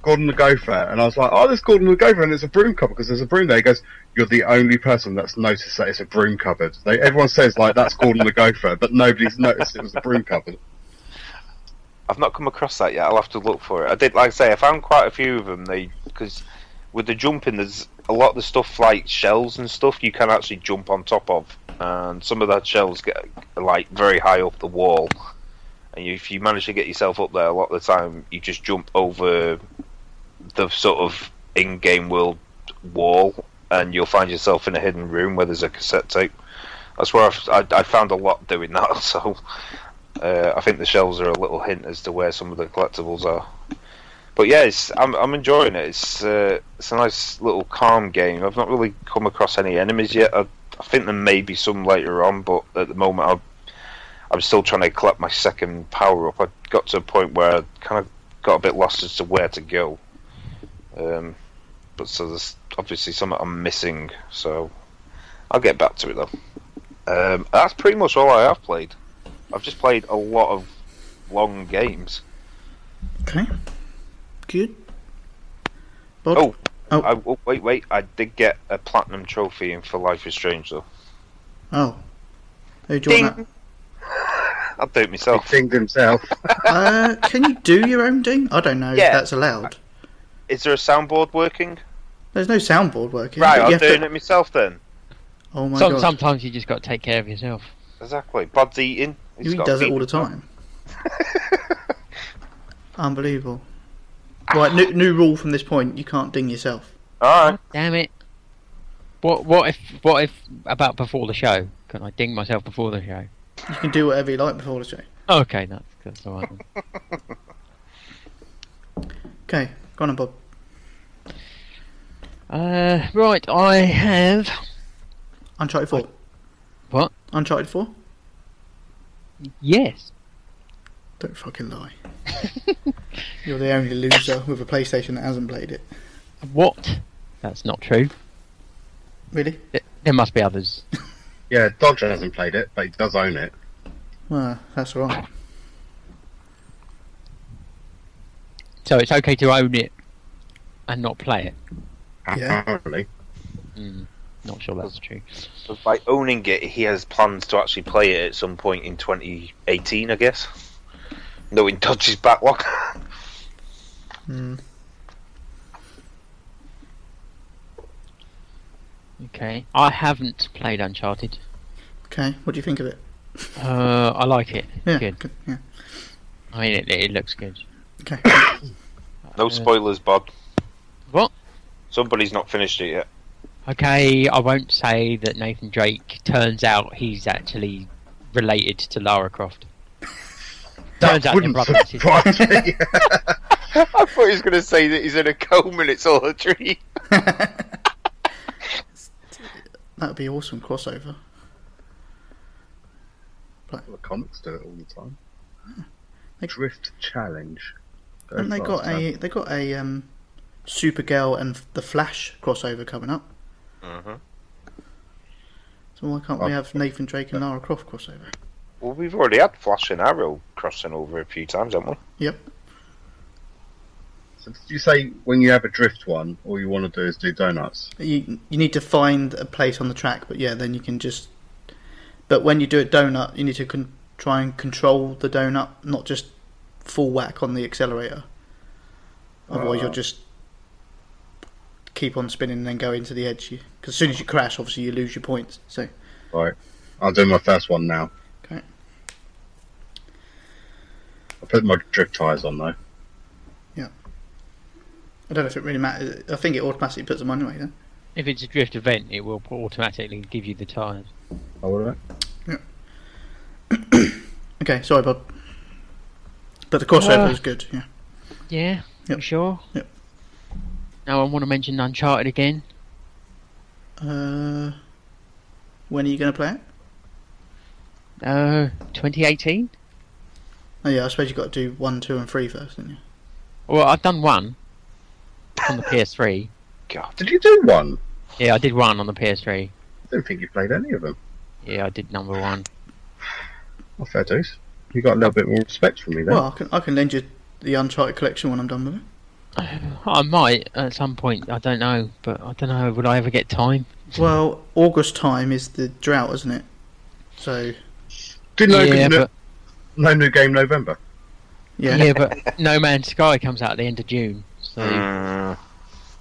Gordon the Gopher, and I was like, oh, there's Gordon the Gopher, and it's a broom cupboard, because there's a broom there. He goes, you're the only person that's noticed that it's a broom cupboard. They, everyone says, like, that's Gordon the Gopher, but nobody's noticed it was a broom cupboard. I've not come across that yet. I'll have to look for it. I did, like I say, I found quite a few of them, they because with the jumping, there's a lot of the stuff, like shells and stuff, you can actually jump on top of, and some of that shells get, like, very high up the wall, and if you manage to get yourself up there, a lot of the time, you just jump over... the sort of in-game world wall, and you'll find yourself in a hidden room where there's a cassette tape. That's where I've, I, I found a lot doing that, so uh, I think the shells are a little hint as to where some of the collectibles are. But yeah, it's, I'm, I'm enjoying it. It's uh, it's a nice little calm game. I've not really come across any enemies yet. I, I think there may be some later on, but at the moment I'm, I'm still trying to collect my second power-up. I got to a point where I kind of got a bit lost as to where to go. Um, but so there's obviously something I'm missing, so I'll get back to it though. Um, that's pretty much all I have played. I've just played a lot of long games. Okay, good. Bod? Oh, oh. I, oh, wait, wait! I did get a platinum trophy in for Life is Strange though. Oh, who do you want that? I'll do it myself. He dinged himself. uh, can you do your own ding? I don't know yeah. if that's allowed. I Is there a soundboard working? There's no soundboard working. Right, I'm doing to... it myself then. Oh my Some, god. Sometimes you just got to take care of yourself. Exactly. Bud's eating. He's he does it all the time. Unbelievable. Right, new, new rule from this point, you can't ding yourself. Alright. Damn it. What What if What if about before the show? Can I ding myself before the show? You can do whatever you like before the show. Okay, that's, that's alright. Okay. Go on, Bob. Uh, right, I have... Uncharted four. I... What? Uncharted four? Yes. Don't fucking lie. You're the only loser with a PlayStation that hasn't played it. What? That's not true. Really? It, there must be others. Yeah, Dodge hasn't played it, but he does own it. Well, that's right. So it's okay to own it and not play it? Apparently. Yeah. Mm, not sure that's true. So by owning it, he has plans to actually play it at some point in twenty eighteen, I guess. Knowing Dodge's backlog. Hmm. Okay, I haven't played Uncharted. Okay, what do you think of it? Uh, I like it. It's yeah, good. good. Yeah. I mean, it, it looks good. Okay. No spoilers, Bob. What? Somebody's not finished it yet. Okay, I won't say that Nathan Drake turns out he's actually related to Lara Croft. Turns that out wouldn't surprise me. I thought he was going to say that he's in a comb and it's all a dream. That would be an awesome crossover. Like, well, the comics do it all the time. Yeah. They, Drift Challenge. And they got time. a they got a um, Supergirl and the Flash crossover coming up. Mm-hmm. So why can't well, we have Nathan Drake and Lara Croft crossover? Well, we've already had Flash and Arrow crossing over a few times, haven't we? Yep. So did you say when you have a drift one, all you want to do is do donuts? You you need to find a place on the track, but yeah, then you can just... But when you do a donut, you need to con try and control the donut, not just full whack on the accelerator. Otherwise, uh, you'll just keep on spinning and then go into the edge. Because as soon as you crash, obviously, you lose your points. So. Right. I'll do my first one now. Okay. I put my drift tyres on though. Yeah. I don't know if it really matters. I think it automatically puts them on anyway then. If it's a drift event, it will automatically give you the tyres. Oh, will it? Yeah. Okay, sorry Bob. But the crossover uh, is good, yeah. Yeah, yep. I'm sure. Yep. Now I want to mention Uncharted again. Uh, when are you going to play it? Uh, twenty eighteen? Oh yeah, I suppose you've got to do one, two and three first, didn't you? Well, I've done one on the P S three. God, did you do one? Yeah, I did one on the P S three. I don't think you played any of them. Yeah, I did number one. Well, fair dues. You got a little bit more respect from me then. Well, I can, I can lend you the Uncharted collection when I'm done with it. Uh, I might at some point, I don't know, but I don't know, would I ever get time? Well, August time is the drought, isn't it? So... Didn't know yeah, no, but... no new game November. Yeah, yeah, but No Man's Sky comes out at the end of June. So mm.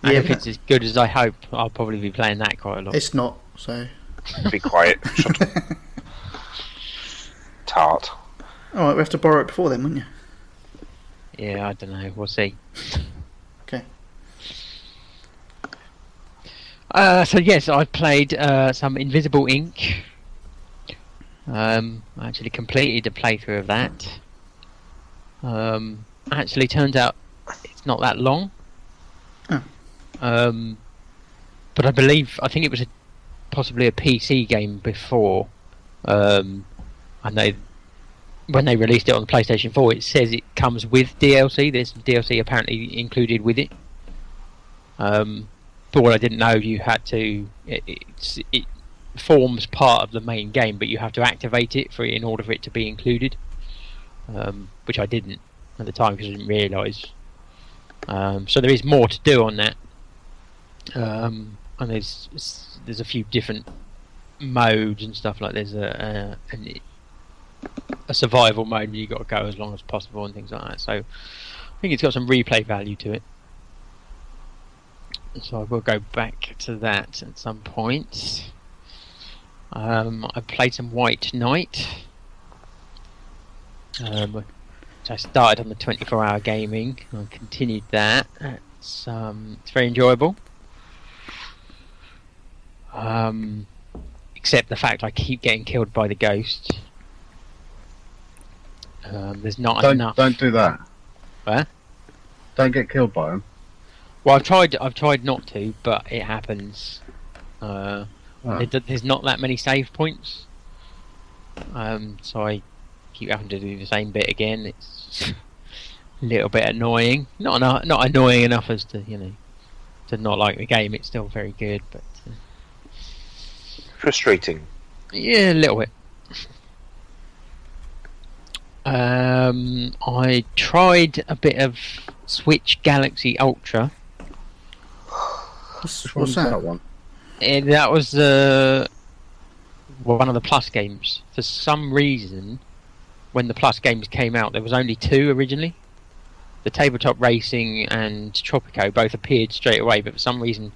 and yeah, if it's as good as I hope, I'll probably be playing that quite a lot. It's not, so be quiet. Shut up. Tart. All right, we have to borrow it before then, wouldn't you? Yeah, I don't know. We'll see. Okay. Uh, so yes, I've played uh, some Invisible Ink. Um, I actually completed a playthrough of that. Um, actually, turns out it's not that long. Oh. Um, but I believe I think it was a, possibly a P C game before. Um, and they, when they released it on the PlayStation four, it says it comes with D L C. There's some D L C apparently included with it. Um, but what I didn't know, you had to it. it, it forms part of the main game, but you have to activate it for in order for it to be included, um, which I didn't at the time because I didn't realise. Um, so there is more to do on that, um, and there's there's a few different modes and stuff. Like there's a a, a survival mode where you got to go as long as possible and things like that. So I think it's got some replay value to it. So I will go back to that at some point. Um, I played some White Knight. Um, so I started on the twenty-four hour gaming and I continued that. It's, um, it's very enjoyable. Um, except the fact I keep getting killed by the ghost. Um, there's not don't, enough. Don't do that. Where? Don't get killed by him. Well, I've tried. I've tried not to, but it happens. Uh, oh. it, there's not that many save points, um, so I keep having to do the same bit again. It's a little bit annoying. Not enough, not annoying enough as to you know to not like the game. It's still very good, but uh, frustrating. Yeah, a little bit. Um, I tried a bit of Switch Galaxy Ultra. What's, what's that one? And that was the one of the Plus games. For some reason, when the Plus games came out, there was only two originally. The Tabletop Racing and Tropico both appeared straight away, but for some reason,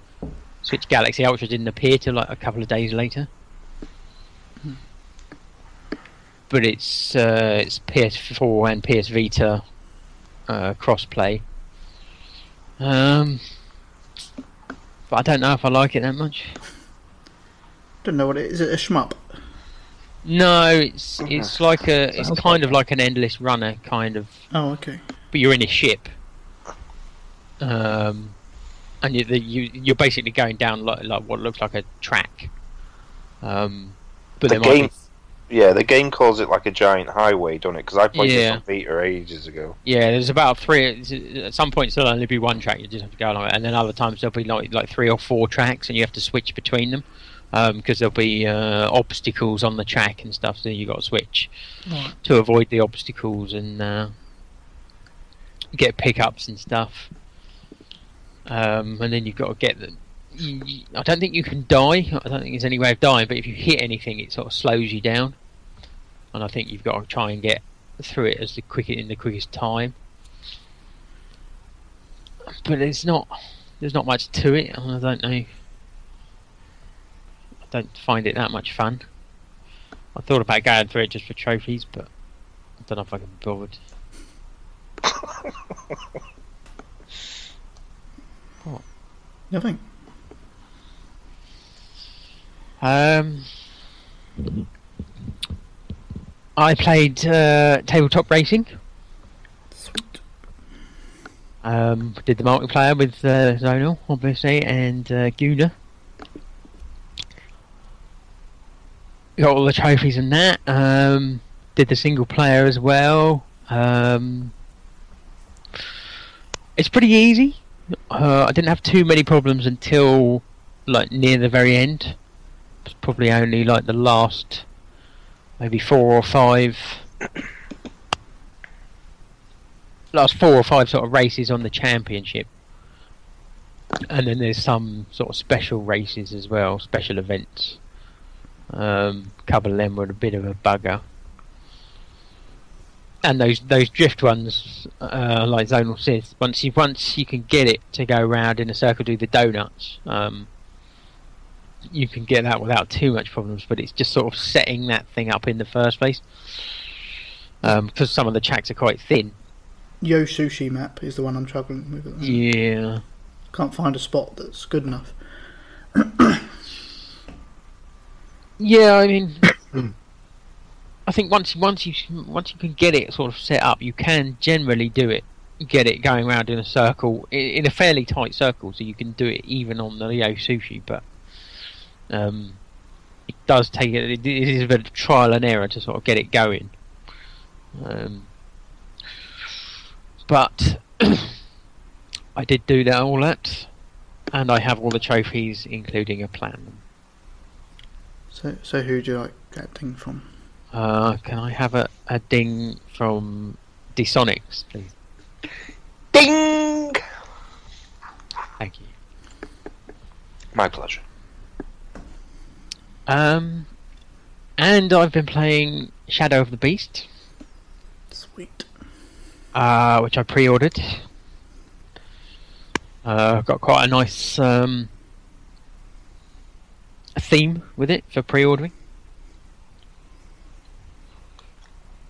Switch Galaxy Ultra didn't appear till like a couple of days later. But it's uh, it's P S four and P S Vita uh, crossplay. Um, but I don't know if I like it that much. Don't know what it is. Is it a shmup? No, it's okay. It's like a it's Sounds kind like... of like an endless runner kind of. Oh, okay. But you're in a ship. Um, and you you you're basically going down like, like what looks like a track. Um, but the there game... might be. Yeah, the game calls it like a giant highway, don't it? Because I played yeah. this on Vita ages ago. Yeah, there's about three... At some points, there'll only be one track, you just have to go along it. And then other times, there'll be like, like three or four tracks, and you have to switch between them. Because um, there'll be uh, obstacles on the track and stuff, so you got to switch yeah. to avoid the obstacles and uh, get pickups and stuff. Um, and then you've got to get... the. You, I don't think you can die. I don't think there's any way of dying, but if you hit anything, it sort of slows you down. And I think you've got to try and get through it as the quick in the quickest time. But there's not there's not much to it. I don't know. I don't find it that much fun. I thought about going through it just for trophies, but I don't know if I can be bothered. What? Nothing. Um. I played uh, Tabletop Racing. Sweet. Um, did the multiplayer with uh, Zonal, obviously, and uh, Guna. Got all the trophies and that. Um, did the single player as well. Um, it's pretty easy. Uh, I didn't have too many problems until like near the very end. It's probably only like the last... Maybe four or five... last four or five sort of races on the championship. And then there's some sort of special races as well, special events. Um, a couple of them were a bit of a bugger. And those those drift ones, uh, like Zonal Sith, once you, once you can get it to go round in a circle, do the donuts, um, you can get that without too much problems, but it's just sort of setting that thing up in the first place. Um, because some of the tracks are quite thin. Yo Sushi map is the one I'm struggling with. At yeah. Can't find a spot that's good enough. Yeah, I mean, I think once once you once you can get it sort of set up, you can generally do it. Get it going around in a circle in, in a fairly tight circle, so you can do it even on the Yo Sushi, but. Um, it does take it. It is a bit of trial and error to sort of get it going. Um, but I did do that all that, and I have all the trophies, including a platinum. So, so who do you like that ding from? Uh, can I have a, a ding from D Sonics, please? Ding. Thank you. My pleasure. Um, and I've been playing Shadow of the Beast. Sweet. Uh, which I pre-ordered. Uh, got quite a nice um, theme with it for pre-ordering.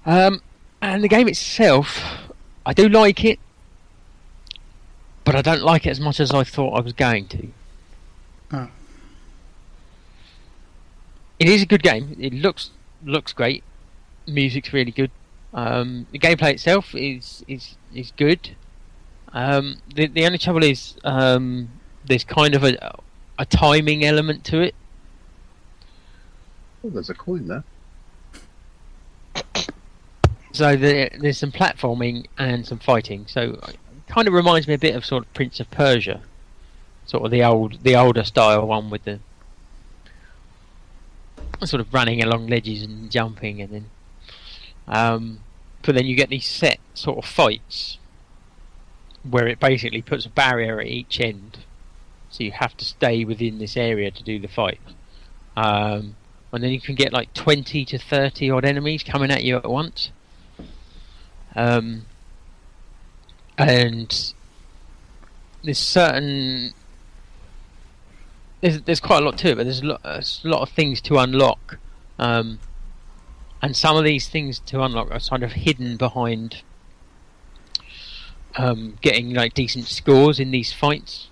Um, and the game itself, I do like it, but I don't like it as much as I thought I was going to. Oh. It is a good game. It looks looks great. Music's really good. Um, the gameplay itself is is is good. Um, the the only trouble is um, there's kind of a a timing element to it. Oh, there's a coin there. So the, there's some platforming and some fighting. So it kind of reminds me a bit of sort of Prince of Persia, sort of the old the older style one with the sort of running along ledges and jumping, and then um, but then you get these set sort of fights where it basically puts a barrier at each end, so you have to stay within this area to do the fight. Um, and then you can get like twenty to thirty odd enemies coming at you at once. Um, and there's certain... There's, there's quite a lot to it, but there's a lot, there's a lot of things to unlock. Um, and some of these things to unlock are sort of hidden behind... Um, getting like decent scores in these fights,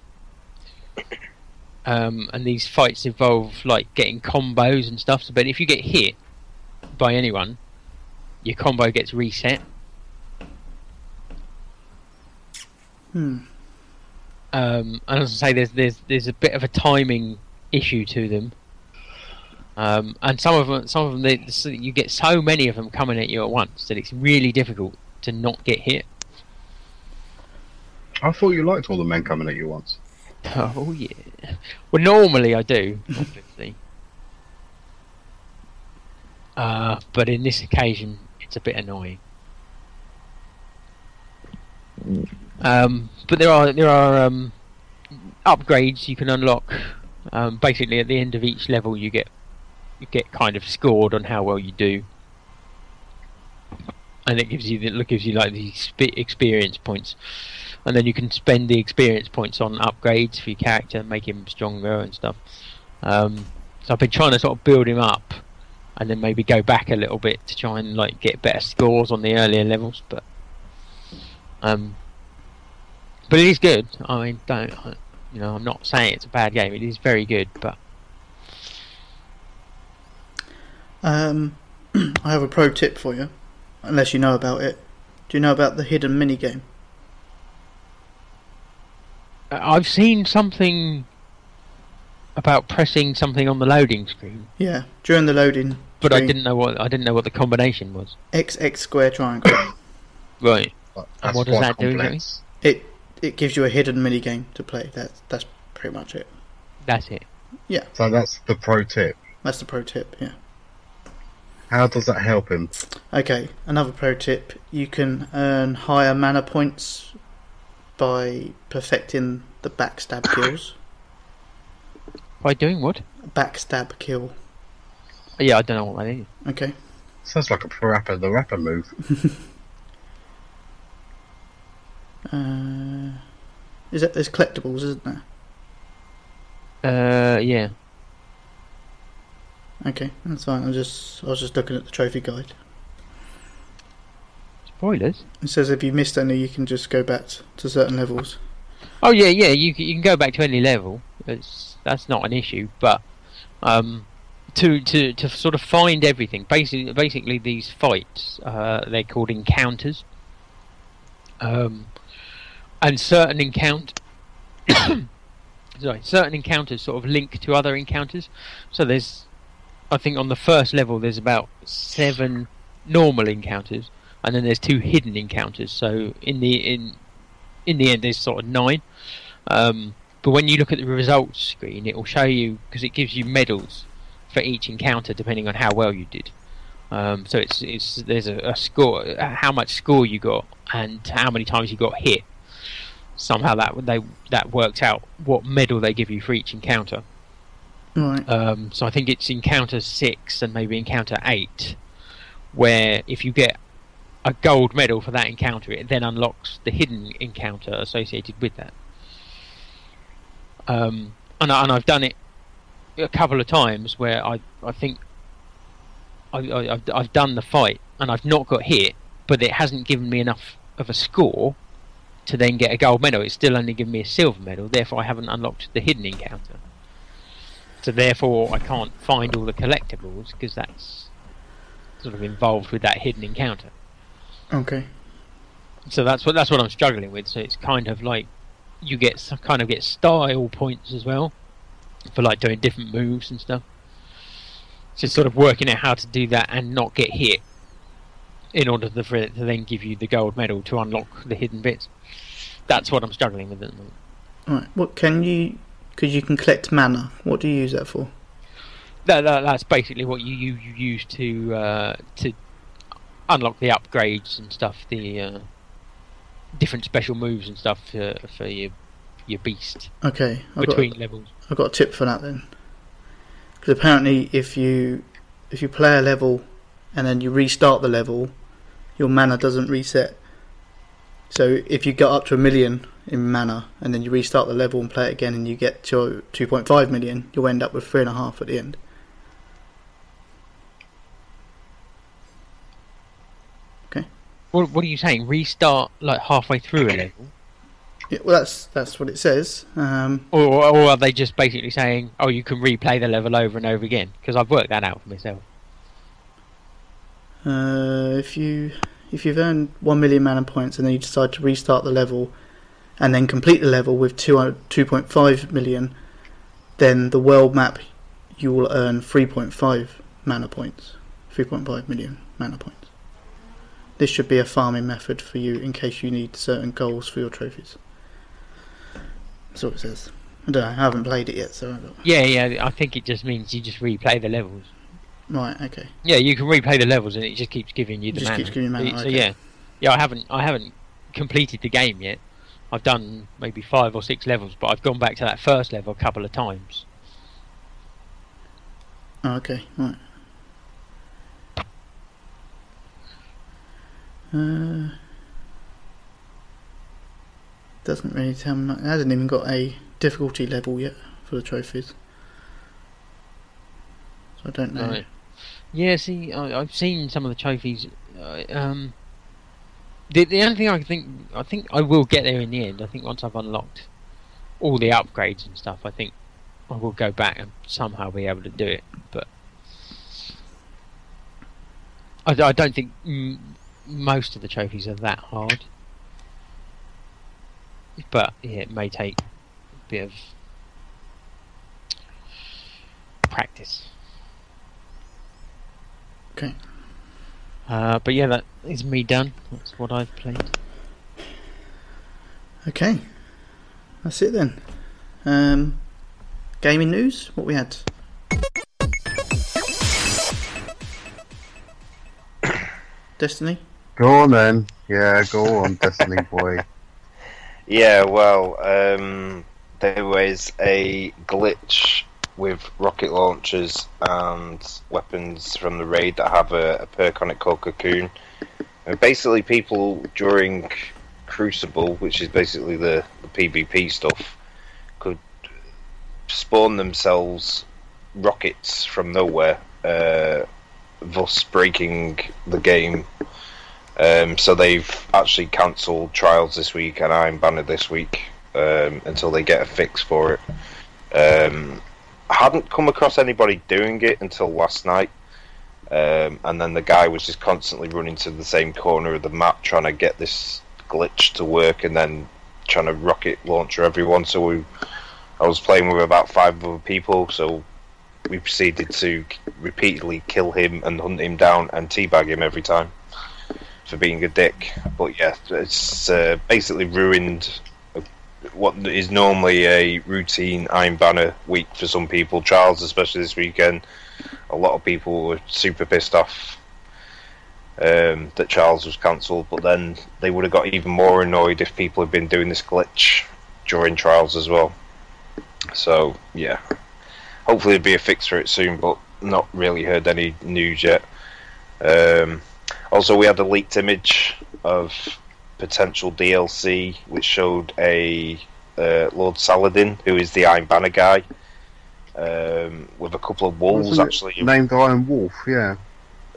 um, and these fights involve like getting combos and stuff. So, but if you get hit by anyone, your combo gets reset. Hmm. Um, and as I say, there's there's there's a bit of a timing issue to them, um, and some of them some of them they, you get so many of them coming at you at once that it's really difficult to not get hit. I thought you liked all the men coming at you once. Oh, yeah. Well, normally I do, obviously. uh, but in this occasion, it's a bit annoying. Um, but there are there are um, upgrades you can unlock. Um, basically, at the end of each level, you get you get kind of scored on how well you do, and it gives you it gives you like the experience points. And then you can spend the experience points on upgrades for your character, make him stronger and stuff. Um, so I've been trying to sort of build him up, and then maybe go back a little bit to try and like get better scores on the earlier levels. But, um, but it is good. I mean, don't you know? I'm not saying it's a bad game. It is very good. But um, I have a pro tip for you, unless you know about it. Do you know about the hidden mini game? I've seen something about pressing something on the loading screen. Yeah, during the loading. But screen. I didn't know what I didn't know what the combination was. X X square triangle. Right. That's and what does that complex. do? It it gives you a hidden mini game to play. That's that's pretty much it. That's it. Yeah. So that's the pro tip. That's the pro tip. Yeah. How does that help him? Okay, another pro tip: you can earn higher mana points by perfecting the backstab kills. By doing what? A backstab kill. Yeah, I don't know what that is. Okay. Sounds like a rapper, the rapper move. uh, is it? There's collectibles, isn't there? Uh, yeah. Okay, that's fine. I'm just, I was just looking at the trophy guide. Spoilers. It says if you missed any, you can just go back to certain levels. Oh yeah, yeah. You you can go back to any level. It's, that's not an issue. But um, to to to sort of find everything. Basically, basically these fights uh, they're called encounters. Um, and certain encount, sorry, certain encounters sort of link to other encounters. So there's, I think on the first level there's about seven normal encounters. And then there's two hidden encounters. So in the in in the end, there's sort of nine. Um, but when you look at the results screen, it will show you because it gives you medals for each encounter depending on how well you did. Um, so it's it's there's a, a score, how much score you got, and how many times you got hit. Somehow that they that works out what medal they give you for each encounter. Right. Um, so I think it's encounter six and maybe encounter eight, where if you get a gold medal for that encounter, it then unlocks the hidden encounter associated with that. Um, and, I, and I've done it a couple of times where I I think I, I, I've, I've done the fight and I've not got hit, but it hasn't given me enough of a score to then get a gold medal. It's still only given me a silver medal, therefore I haven't unlocked the hidden encounter. So therefore I can't find all the collectibles because that's sort of involved with that hidden encounter. Okay. So that's what that's what I'm struggling with. So it's kind of like you get kind of get style points as well for like doing different moves and stuff. It's just sort of working out how to do that and not get hit in order for it to then give you the gold medal to unlock the hidden bits. That's what I'm struggling with at the moment. Right. What can you? Because you can collect mana. What do you use that for? That, that that's basically what you you, you use to uh, to unlock the upgrades and stuff, the uh, different special moves and stuff for, for your your beast. Okay. I've between got a, levels. I've got a tip for that then. Because apparently, if you if you play a level and then you restart the level, your mana doesn't reset. So if you got up to a million in mana and then you restart the level and play it again and you get to two point five million, you'll end up with three and a half at the end. Okay. What What are you saying? Restart like halfway through a level? Yeah, well, that's that's what it says. Um, or, or are they just basically saying, oh, you can replay the level over and over again? Because I've worked that out for myself. Uh, if you if you've earned one million mana points and then you decide to restart the level and then complete the level with two point five million, then the world map you will earn three point five mana points, three point five million mana points. This should be a farming method for you in case you need certain goals for your trophies. That's all it says. I don't know, I haven't played it yet, so I don't know. Yeah, yeah, I think it just means you just replay the levels. Right. Okay. Yeah, you can replay the levels, and it just keeps giving you the just mana. Keeps giving mana. So, okay. yeah, yeah. I haven't, I haven't completed the game yet. I've done maybe five or six levels, but I've gone back to that first level a couple of times. Oh, okay. Right. Uh, doesn't really tell me much. It hasn't even got a difficulty level yet for the trophies. So I don't know. Right. Yeah, see, I, I've seen some of the trophies. Uh, um, the the only thing I think I think I will get there in the end. I think once I've unlocked all the upgrades and stuff, I think I will go back and somehow be able to do it. But I, I don't think m most of the trophies are that hard. But yeah, it may take a bit of practice. Okay. Uh, but yeah, that is me done. That's what I've played. Okay. That's it then. Um, gaming news? What we had? Destiny? Go on then. Yeah, go on, Destiny boy. Yeah, well, um, there was a glitch with rocket launchers and weapons from the raid that have a, a perk on it called Cocoon. And basically, people during Crucible, which is basically the, the PvP stuff, could spawn themselves rockets from nowhere, uh, thus breaking the game. Um, so they've actually cancelled trials this week and Iron Banner this week um, until they get a fix for it. Um... I hadn't come across anybody doing it until last night, um, and then the guy was just constantly running to the same corner of the map trying to get this glitch to work and then trying to rocket launcher everyone. So we, I was playing with about five other people, so we proceeded to repeatedly kill him and hunt him down and teabag him every time for being a dick. But yeah, it's uh, basically ruined what is normally a routine Iron Banner week for some people. Trials, especially this weekend, a lot of people were super pissed off um, that Trials was cancelled, but then they would have got even more annoyed if people had been doing this glitch during Trials as well. So, yeah. Hopefully there'll be a fix for it soon, but not really heard any news yet. Um, also, we had a leaked image of potential D L C which showed a uh, Lord Saladin, who is the Iron Banner guy, um, with a couple of wolves actually named Iron Wolf. Yeah,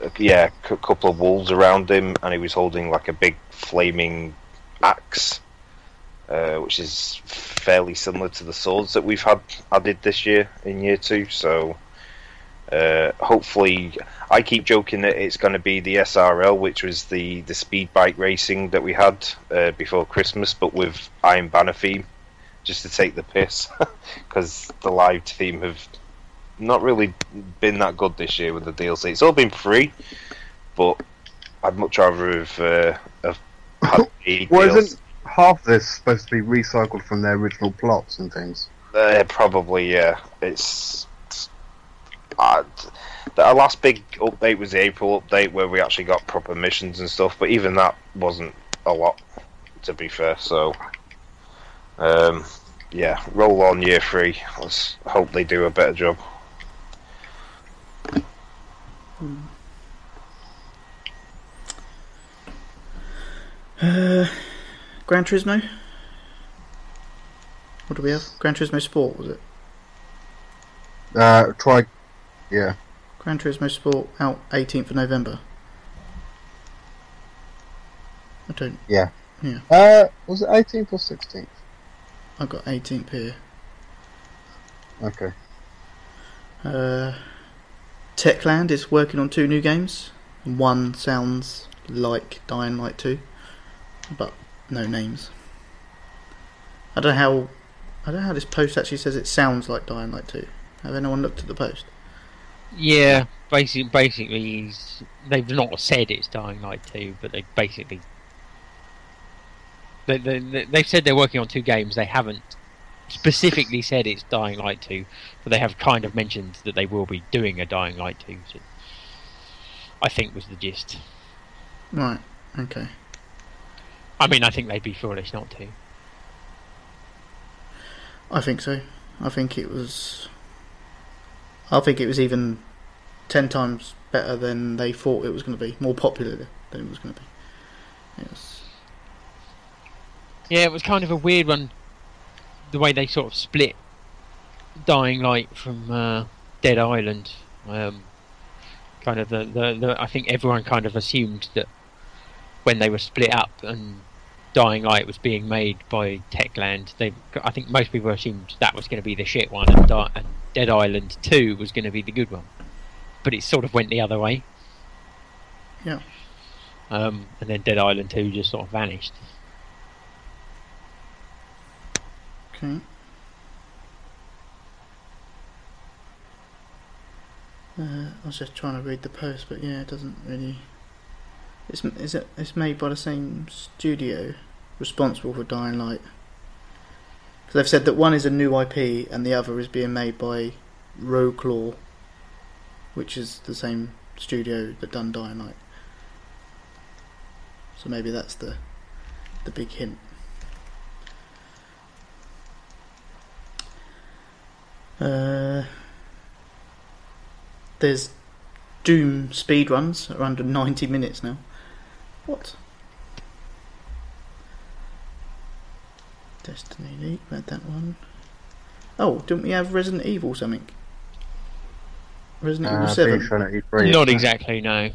uh, yeah, a couple of wolves around him, and he was holding like a big flaming axe, uh, which is fairly similar to the swords that we've had added this year in year two. So Uh, hopefully, I keep joking that it's going to be the S R L, which was the, the speed bike racing that we had uh, before Christmas, but with Iron Banner theme, just to take the piss, because the live team have not really been that good this year with the D L C. It's all been free, but I'd much rather have, uh, have had a well, D L C. Isn't half this supposed to be recycled from their original plots and things? Uh, probably, yeah. It's... Uh, our last big update was the April update where we actually got proper missions and stuff, but even that wasn't a lot, to be fair. So, um, yeah, roll on year three. Let's hope they do a better job. Uh, Gran Turismo? What do we have? Gran Turismo Sport, was it? Uh, try... Yeah. Gran Turismo Sport out eighteenth of November. I don't... Yeah. Yeah. Uh, was it eighteenth or sixteenth? I've got eighteenth here. Okay. Uh, Techland is working on two new games. One sounds like Dying Light two, but no names. I don't know how... I don't know how this post actually says it sounds like Dying Light two. Have anyone looked at the post? Yeah, basically, basically they've not said it's Dying Light two, but they basically they, they, they've said they're working on two games. They haven't specifically said it's Dying Light two, but they have kind of mentioned that they will be doing a Dying Light two, so I think was the gist. Right, okay. I mean, I think they'd be foolish not to. I think so. I think it was... I think it was even ten times better than they thought it was going to be. More popular than it was going to be. Yes. Yeah, it was kind of a weird one, the way they sort of split Dying Light from uh, Dead Island. Um, kind of the, the, the I think everyone kind of assumed that when they were split up and Dying Light was being made by Techland, they I think most people assumed that was going to be the shit one, and, Di- and Dead Island two was going to be the good one, but it sort of went the other way. Yeah. Um, and then Dead Island two just sort of vanished. Okay. Uh, I was just trying to read the post, but yeah, it doesn't really. It's is it? It's made by the same studio responsible for Dying Light. So they've said that one is a new I P and the other is being made by Roguelaw, which is the same studio that done Dying Light. So maybe that's the the big hint. Uh, there's Doom speedruns are under ninety minutes now. What? Destiny League, read that one. Oh, didn't we have Resident Evil something? Resident uh, Evil seven? Sure not exactly, no.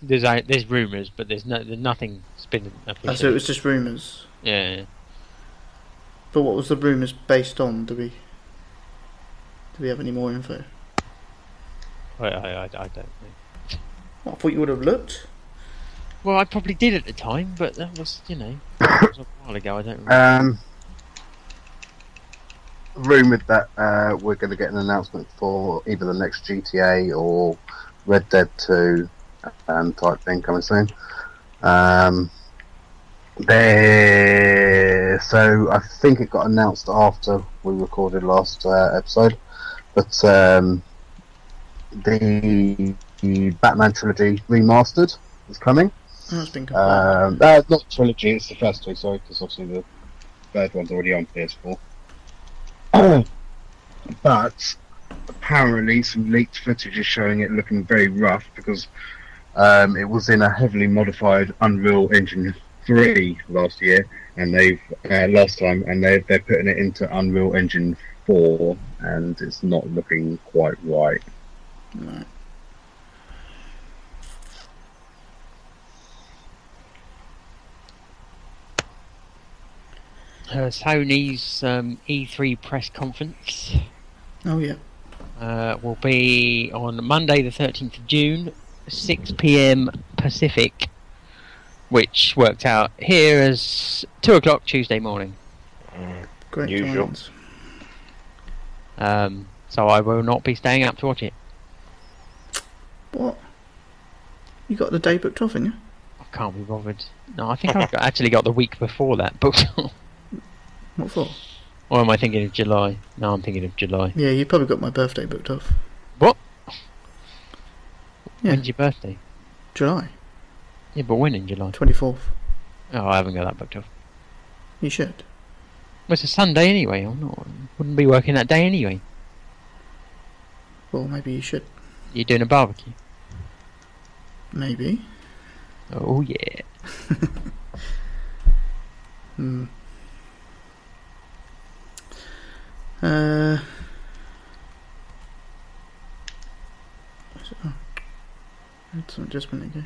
There's uh, there's rumours, but there's no there's nothing spinning up. Oh, so it was just rumours? Yeah. But what was the rumours based on? Do we do we have any more info? I, I, I don't know. Well, I thought you would have looked. Well, I probably did at the time, but that was, you know, that was a while ago, I don't remember. Um, rumoured that uh, we're going to get an announcement for either the next G T A or Red Dead two um, type thing coming soon. Um, there, so I think it got announced after we recorded last uh, episode, but um, the, the Batman trilogy remastered is coming. Oh, it's been um, uh, not trilogy, it's the first two, sorry, because obviously the third one's already on P S four. But apparently some leaked footage is showing it looking very rough because um, it was in a heavily modified Unreal Engine three last year, and they've uh, last time, and they've, they're putting it into Unreal Engine four, and it's not looking quite right. Right. Uh, Sony's um, E three press conference. Oh yeah. uh, will be on Monday the thirteenth of June, six p m Pacific, which worked out here as two o'clock Tuesday morning. Mm, Great usual. Um, so I will not be staying up to watch it. What? You got the day booked off, haven't you? I can't be bothered. No, I think I actually got the week before that booked off. What for? Or am I thinking of July? No, I'm thinking of July. Yeah, you probably got my birthday booked off. What? Yeah. When's your birthday? July. Yeah, but when in July? twenty-fourth. Oh, I haven't got that booked off. You should. Well, it's a Sunday anyway. I'm not. Wouldn't be working that day anyway. Well, maybe you should. You're doing a barbecue? Maybe. Oh, yeah. Hmm. Uh. Oh. I had some adjustment again.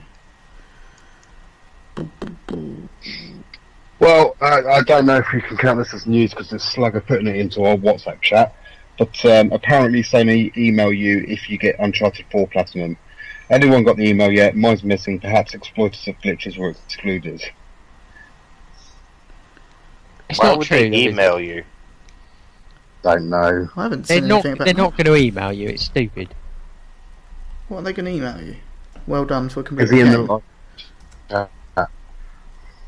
Well, I, I don't know if you can count this as news because it's Slugger putting it into our WhatsApp chat, but um, apparently Sony email you if you get Uncharted four Platinum. Anyone got the email yet? Mine's missing. Perhaps exploiters of glitches were excluded. It's Why not would true, they email you? Don't know. I haven't seen they're anything not, about They're that. not going to email you. It's stupid. What are they going to email you? Well done for completing the game. The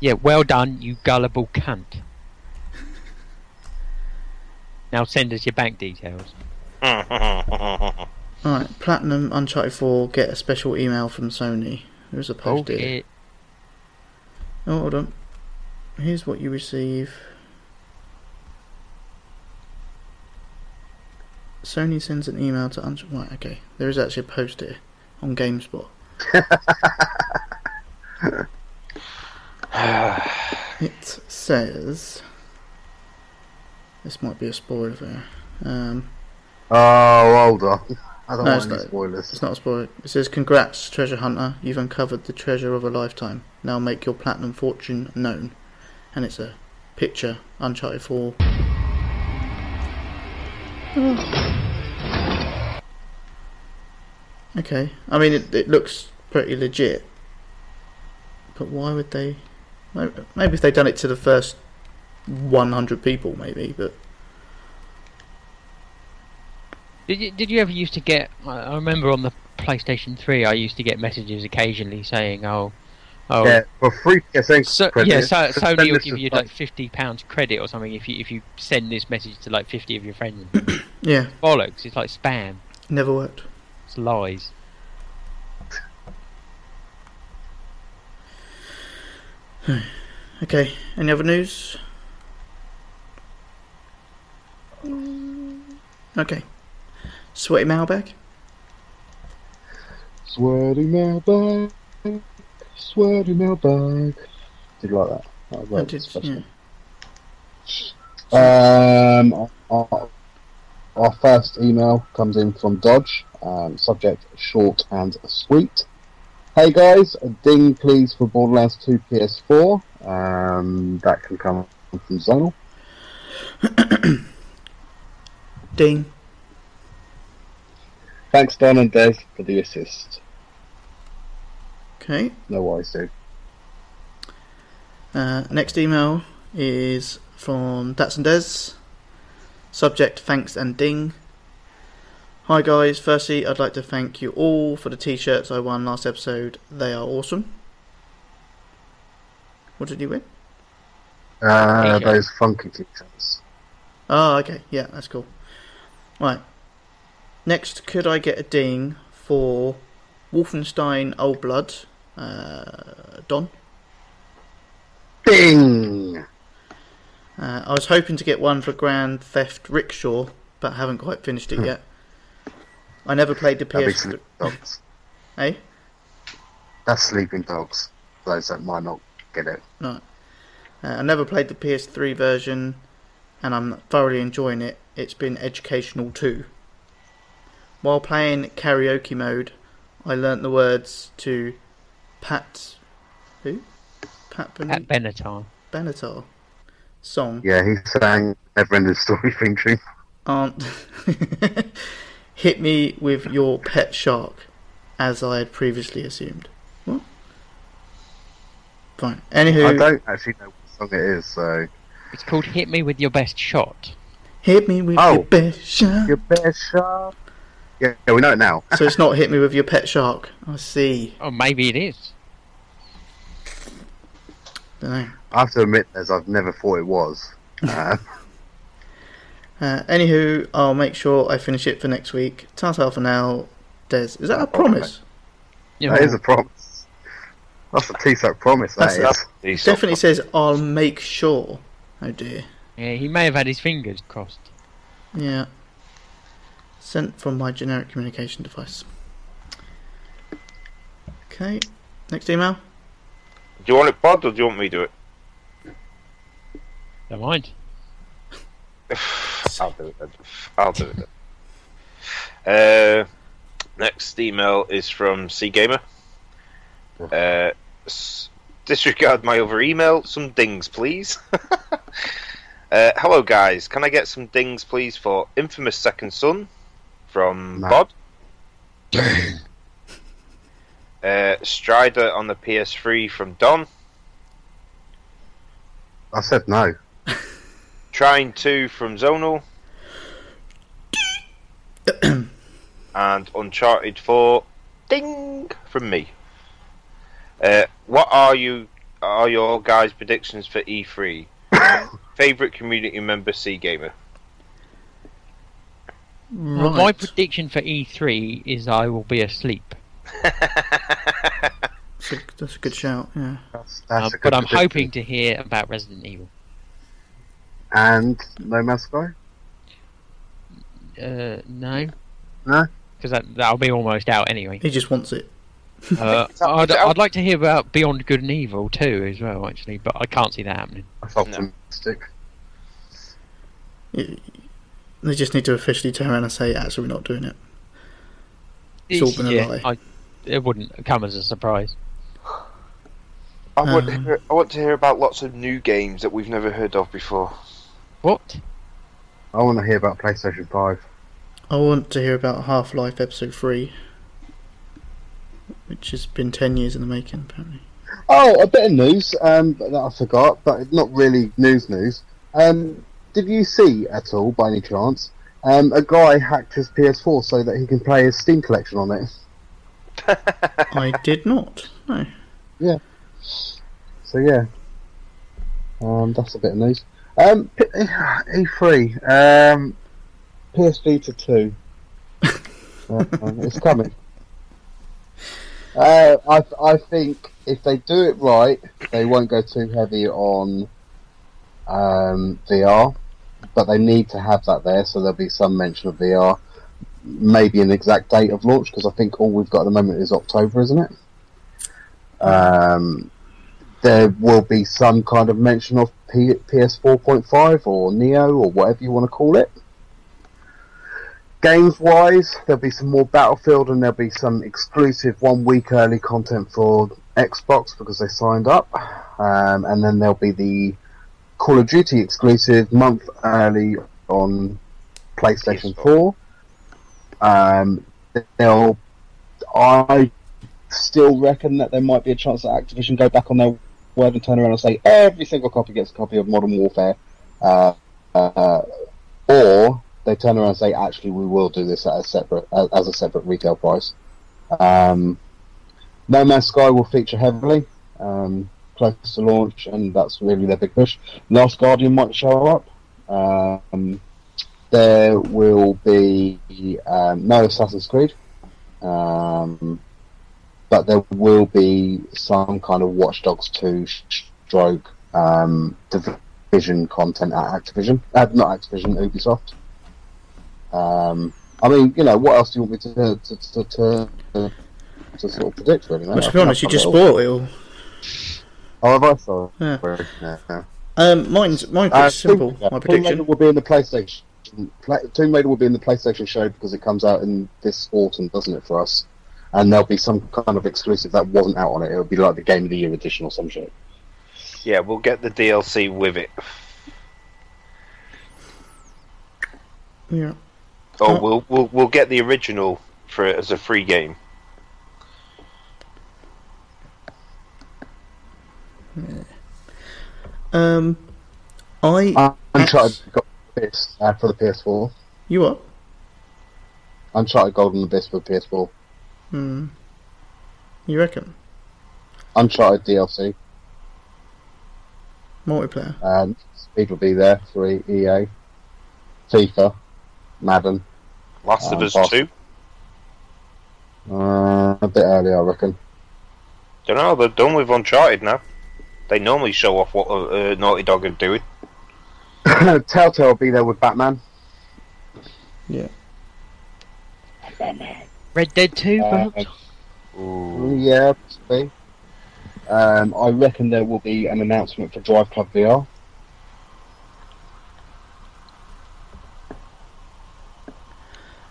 Yeah, well done, you gullible cunt. Now send us your bank details. Alright, Platinum Uncharted four, get a special email from Sony. There's a post here. Oh, hold on. Here's what you receive. Sony sends an email to Uncharted. Right, okay. There is actually a post here on GameSpot. It says, this might be a spoiler there. Um, oh, hold on. I don't no, want any spoilers. It's not a spoiler. It says, congrats, treasure hunter. You've uncovered the treasure of a lifetime. Now make your platinum fortune known. And it's a picture, Uncharted four. Oh. Okay. I mean, it, it looks pretty legit. But why would they... Maybe if they'd done it to the first one hundred people, maybe, but... Did you, did you ever used to get... I remember on the PlayStation three, I used to get messages occasionally saying, oh... oh yeah, for free P S N so, credit. Yeah, so, Sony will give you, like, fifty pounds credit or something if you if you send this message to, like, fifty of your friends. Yeah. Bollocks, it's like spam. Never worked. It's lies. Okay, any other news? Okay. Sweaty mailbag? Sweaty mailbag. Sweaty mailbag. Did you like that? That was I did, special. Yeah. Um, our, our first email comes in from Dodge. Um, subject, short and sweet. Hey guys, a ding please for Borderlands two P S four. Um, that can come from Zonal. Ding. Thanks Don and Dez for the assist. Okay. No worries, dude. Uh, next email is from Dats and Dez. Subject, thanks and ding. Hi guys, firstly I'd like to thank you all for the t-shirts I won last episode. They are awesome. What did you win? Uh, those funky t-shirts. Oh, okay, yeah, that's cool. Right. Next, could I get a ding for Wolfenstein Old Blood? Uh, Don? Ding! Uh, I was hoping to get one for Grand Theft Rickshaw, but haven't quite finished it yet. I never played the P S three. Dogs. Hey? That's Sleeping Dogs. Those that might not get it. No. Uh, I never played the P S three version, and I'm thoroughly enjoying it. It's been educational too. While playing karaoke mode, I learnt the words to Pat... Who? Pat, ben Pat Benatar. Benatar. Song. Yeah, he sang Neverending Story featuring. Aunt... Hit me with your pet shark, as I had previously assumed. What? Fine. Anywho, I don't actually know what song it is, so... It's called Hit Me With Your Best Shot. Hit me with oh, your best shot. Your best shot. Yeah, yeah, we know it now. So it's not Hit Me With Your Pet Shark. I see. Oh, maybe it is. Don't know. I have to admit, as I've never thought it was. uh, Uh, anywho, I'll make sure I finish it for next week. Ta-ta for now, Dez. Is that a promise? Yeah, that is a promise. That's a T-Sock promise, that that's is. A, definitely says, I'll make sure. Oh dear. Yeah, he may have had his fingers crossed. Yeah. Sent from my generic communication device. Okay, next email. Do you want it, Bod, or do you want me to do it? Don't mind. I'll do it then. I'll do it then. Uh, next email is from C Gamer. Uh, disregard my other email. Some dings, please. uh, hello, guys. Can I get some dings, please, for Infamous Second Son from no. Bod? uh, Strider on the P S three from Don. I said no. Trying Two from Zonal, and Uncharted Four, ding, from me. Uh, what are you? Are your guys' predictions for E three? Favorite community member, C Gamer. Right. My prediction for E three is I will be asleep. that's, a, that's a good shout. Yeah, that's, that's uh, good but I'm prediction. hoping to hear about Resident Evil. And No Man's Sky? Uh, no. No? Because that, that'll be almost out anyway. He just wants it. uh, I'd, I'd like to hear about Beyond Good and Evil too, as well, actually, but I can't see that happening. That's optimistic. No. They just need to officially turn around and say, actually, we're not doing it. It's, it's all been yeah, a lie. I, it wouldn't come as a surprise. I um, want, to hear, I want to hear about lots of new games that we've never heard of before. What? I want to hear about PlayStation five. I want to hear about Half-Life Episode three, which has been ten years in the making, apparently. Oh, a bit of news um, that I forgot, but not really news news. Um, did you see, at all, by any chance, um, a guy hacked his P S four so that he can play his Steam collection on it? I did not, no. Yeah. So, yeah. Um, that's a bit of news. Um, E three, um, P S Vita two. uh, it's coming. Uh, I I think if they do it right, they won't go too heavy on um, V R, but they need to have that there, so there'll be some mention of V R. Maybe an exact date of launch, because I think all we've got at the moment is October, isn't it? Um, there will be some kind of mention of P S four point five or Neo or whatever you want to call it. Games wise, there'll be some more Battlefield, and there'll be some exclusive one week early content for Xbox because they signed up, um, and then there'll be the Call of Duty exclusive month early on PlayStation four. Um, they'll, I still reckon that there might be a chance that Activision go back on their word and turn around and say every single copy gets a copy of Modern Warfare, uh, uh, or they turn around and say actually we will do this as a separate as a separate retail price. Um, No Man's Sky will feature heavily um, close to launch, and that's really their big push. Last Guardian might show up. Um, there will be um, no Assassin's Creed, um, but there will be some kind of Watch Dogs two stroke um, Division content at Activision. Uh, not Activision, Ubisoft. Um, I mean, you know, what else do you want me to to, to, to, to, to sort of predict, really? Well, to be honest, you just spoiled it all. Oh, have I thought? Yeah. Yeah, yeah. Um, mine's, mine's uh, simple, yeah. My prediction. Tomb Raider will be in the PlayStation. Play, Tomb Raider will be in the PlayStation show because it comes out in this autumn, doesn't it, for us? And there'll be some kind of exclusive that wasn't out on it. It'll be like the Game of the Year edition or some shit. Yeah, we'll get the D L C with it. Yeah. Oh, oh. We'll, we'll we'll get the original for it as a free game. Yeah. Um, I. Uh, Uncharted got this uh, for the P S four. You what? Uncharted Gold and Abyss for the P S four. Hmm. You reckon? Uncharted D L C. Multiplayer. Um, Speed will be there. Three E A. FIFA. Madden. Last of Us Two. Uh, a bit earlier, I reckon. Don't know. They're done with Uncharted now. They normally show off what uh, Naughty Dog are doing. Telltale will be there with Batman. Yeah. Batman. Red Dead Two, uh, perhaps. Ooh. Yeah, possibly. Um, I reckon there will be an announcement for Drive Club V R.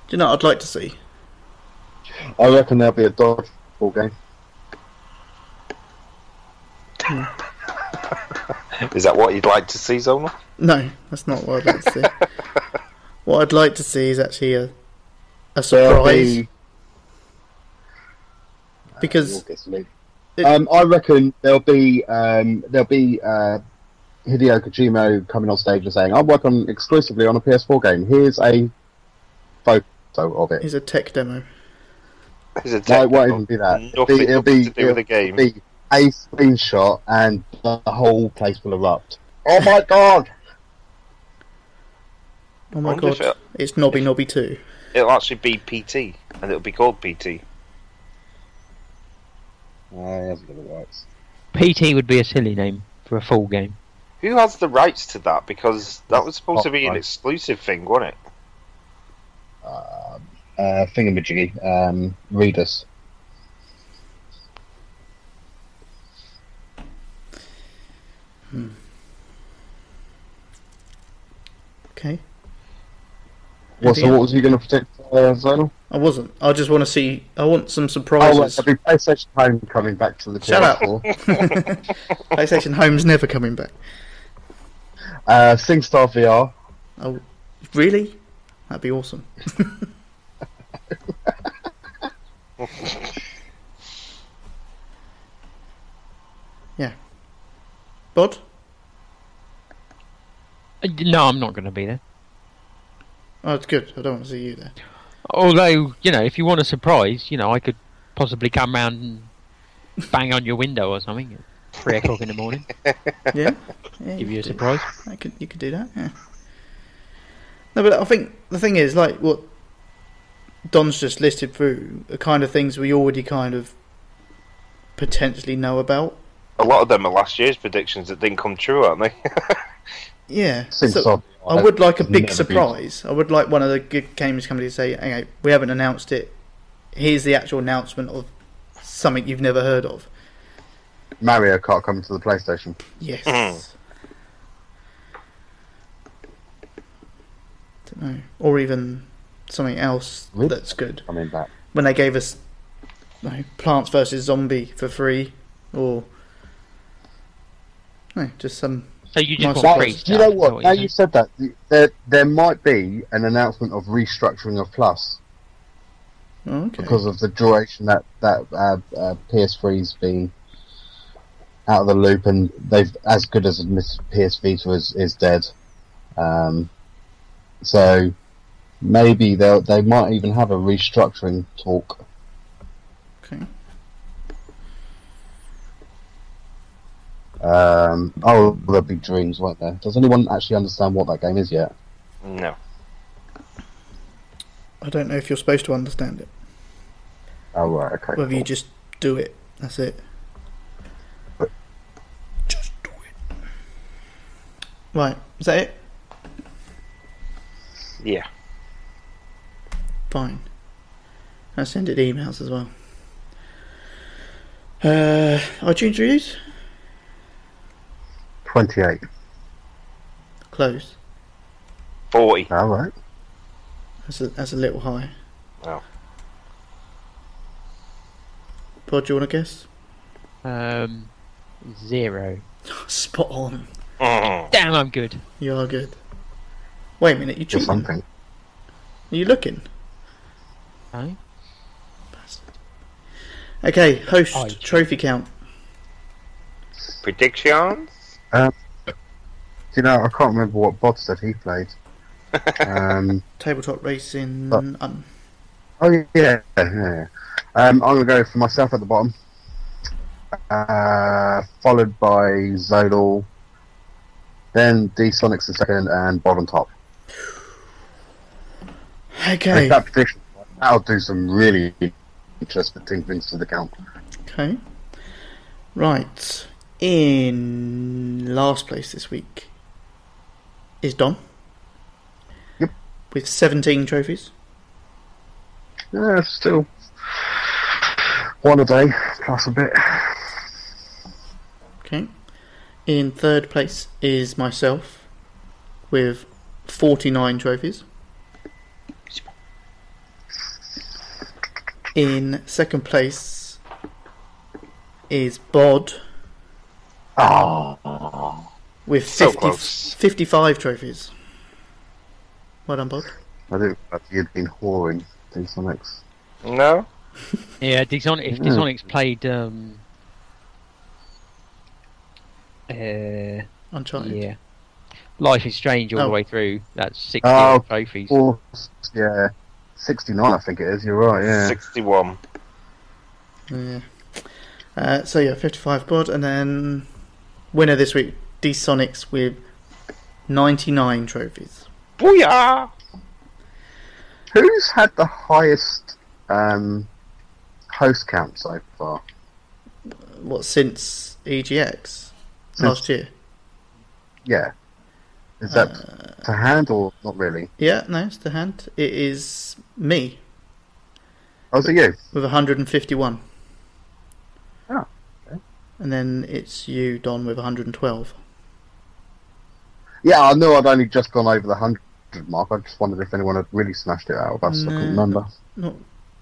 Do you know what I'd like to see? I reckon there'll be a dodgeball game. Hmm. Is that what you'd like to see, Zona? No, that's not what I'd like to see. What I'd like to see is actually a, a surprise. Be... Because... Uh, It... Um, I reckon there'll be um, there'll be uh, Hideo Kojima coming on stage and saying, "I'm working exclusively on a P S four game. Here's a photo of it." Here's a tech demo. Here's a tech no, it won't demo. even be that. Nothing it'll be, it'll be to do it'll with the game. Be a screenshot, and the whole place will erupt. Oh my god! Oh my god! It, it's Nobby Nobby Two. It'll actually be P T, and it'll be called P T. No, he hasn't got the rights. P T would be a silly name for a full game. Who has the rights to that? Because that was supposed Pop to be an exclusive thing, wasn't it? Uh, uh, Thingamajiggy. Um, Readers. Hmm. Okay. Well, so what was he going to protect, uh, Zonal? I wasn't. I just want to see... I want some surprises. Oh, wait, there'll be PlayStation Home coming back to the P S four. Shut up! PlayStation Home's never coming back. Uh, SingStar V R. Oh, really? That'd be awesome. Yeah. Bod? No, I'm not going to be there. Oh, it's good. I don't want to see you there. Although, you know, if you want a surprise, you know, I could possibly come round and bang on your window or something at three o'clock in the morning. Yeah, yeah, give you, you a surprise. I could, you could do that. Yeah. No, but I think the thing is, like what Don's just listed through, the kind of things we already kind of potentially know about. A lot of them are last year's predictions that didn't come true, aren't they? Yeah. So I would like a big surprise. I would like one of the good games companies to say, "Hey, we haven't announced it. Here's the actual announcement of something you've never heard of." Mario Kart coming to the PlayStation. Yes. Mm. Don't know, or even something else Oops. that's good. I mean, that when they gave us, you know, Plants versus Zombie for free, or no, just some. So you just well, want do you know what? what now you, you said that, there there might be an announcement of restructuring of Plus, oh, okay. because of the duration that that uh, uh, P S three's been out of the loop, and they've as good as admitted P S Vita is, is dead. Um, so maybe they they might even have a restructuring talk. Okay. Um, oh, there'll be Dreams, won't there? Does anyone actually understand what that game is yet? No. I don't know if you're supposed to understand it. Oh, right, okay. Whether cool. you just do it, that's it. But... Just do it. Right, is that it? Yeah. Fine. I send it emails as well. Uh, iTunes reviews? twenty-eight. Close. forty. Alright. That's a, that's a little high. Wow. Pod, do you want to guess? Um, zero. Spot on. Oh. Damn, I'm good. You are good. Wait a minute, you cheated. Something. Are you looking? No. Bastard. Okay, host I... trophy count. Predictions? Um, do you know, I can't remember what Bod said he played. Um, Tabletop Racing. But, um. Oh, yeah. yeah, yeah. Um, I'm going to go for myself at the bottom, uh, followed by Zodal, then D Sonics the second, and Bod on top. Okay. With that prediction, that'll do some really interesting things to the count. Okay. Right. In last place this week is Don. Yep. With seventeen trophies. Yeah, still one a day, plus a bit. Okay. In third place is myself with forty-nine trophies. In second place is Bod. Oh, with fifty, so fifty-five trophies. Well done, Bod. I didn't know you'd been whoring D Sonics. No? Yeah, D Sonics, if D Sonics played. Um, uh, Uncharted. Yeah. Life is Strange all oh. the way through. That's sixty oh, trophies. Four, yeah. sixty-nine, I think it is. You're right, yeah. sixty-one. Yeah. Uh, so, yeah, fifty-five Bod, and then. Winner this week, D Sonics with ninety-nine trophies. Booyah! Who's had the highest um, host count so far? What, since E G X? Since last year? Yeah. Is that uh, to hand or not really? Yeah, no, it's to hand. It is me. Oh, is it you? With one hundred fifty-one. Oh. And then it's you, Don, with one hundred twelve. Yeah, I know I'd only just gone over the one hundred mark. I just wondered if anyone had really smashed it out of us. No, I couldn't remember. Not,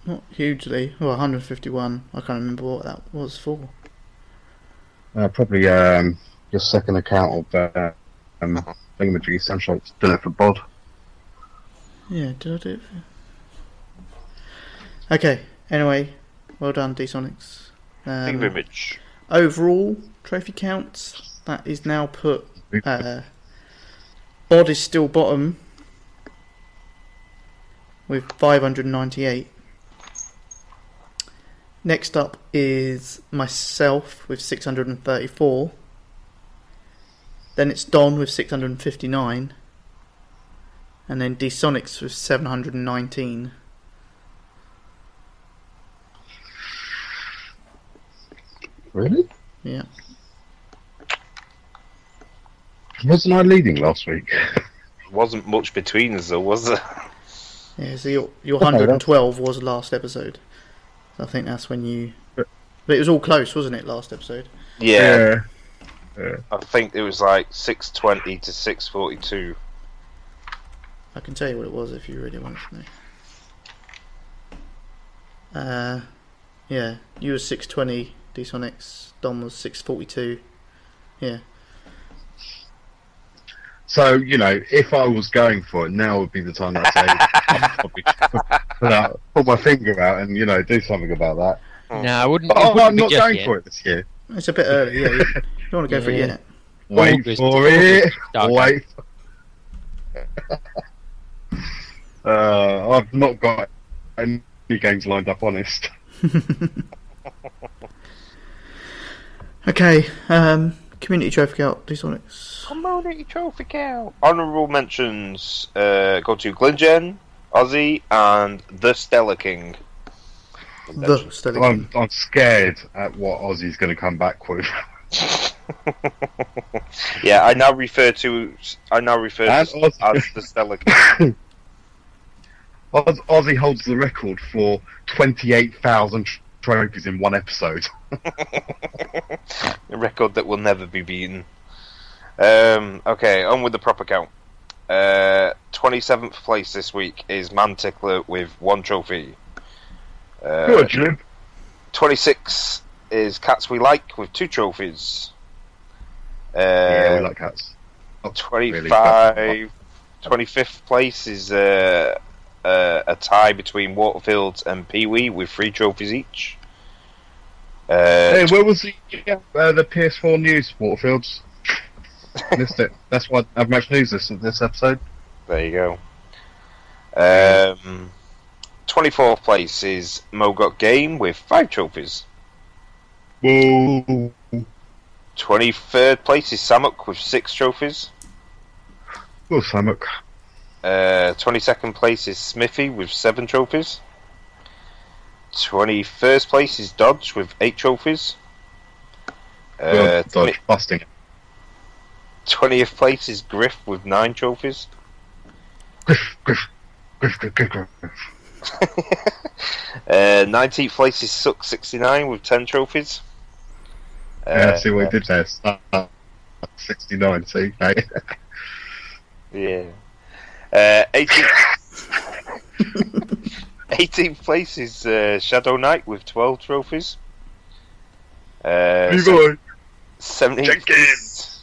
not hugely. Well, one hundred fifty-one. I can't remember what that was for. Uh, probably um, your second account of uh, um, Thingamajiggy Sunshine's done it for Bod. Yeah, did I do it for... Okay, anyway, well done, D Sonics. Um, Thank you very much. Overall trophy counts, that is now put. Uh, Bod is still bottom with five hundred ninety-eight. Next up is myself with six hundred thirty-four. Then it's Don with six hundred fifty-nine. And then D Sonics with seven hundred nineteen. Really? Yeah. Wasn't I leading last week? Wasn't much between us, though, was there? Yeah, so your your one hundred twelve was last episode. I think that's when you... But it was all close, wasn't it, last episode? Yeah. yeah. I think it was like six twenty to six forty-two. I can tell you what it was if you really want to know. Uh, yeah, you were six twenty... D Sonics, Don was six forty-two. Yeah. So, you know, if I was going for it, now would be the time that I say, put, out, put my finger out and, you know, do something about that. No, I wouldn't. But, oh, wouldn't I'm not going yet. for it this year. It's a bit early, yeah. You don't want to go yeah. for it yet. Wait August, for it. Wait. uh, I've not got any games lined up, honest. Okay, um, community trophy count, D Sonics. Community trophy count. Honourable mentions uh, go to Glenjen, Ozzy, and the Stellar King. The Stellar King. I'm, I'm scared at what Ozzy's going to come back with. yeah, I now refer to I now refer and to Ozzy. as the Stellar King. Oz, Ozzy holds the record for twenty-eight thousand. trophies in one episode. A record that will never be beaten. Um, okay, on with the proper count. Uh, twenty-seventh place this week is Man Tickler with one trophy. Uh, Good, Jim. twenty-six is Cats We Like with two trophies. Uh, yeah, we like cats. Not twenty-five, really, but... twenty-fifth place is uh, uh, a tie between Waterfields and Pee Wee with three trophies each. Uh, hey, where was the yeah, uh, the P S four news, Waterfields? Missed it. That's why I've much news this this episode. There you go. Um, twenty-fourth place is Mogot Game with five trophies. Whoa. twenty-third place is Samuk with six trophies. Oh, Samuk. Uh, twenty-second place is Smithy with seven trophies. twenty-first place is Dodge with eight trophies. Uh, Dodge twenty- busting. twentieth place is Griff with nine trophies. Griff, Griff, Griff, Griff, Griff, Griff. uh, nineteenth place is Suck sixty-nine with ten trophies. Uh, yeah, see what he did there. Uh, sixty-nine, see? Yeah. Uh, eighteenth... eighteenth place is uh, Shadow Knight with twelve trophies. Uh, hey boy. seventeenth place...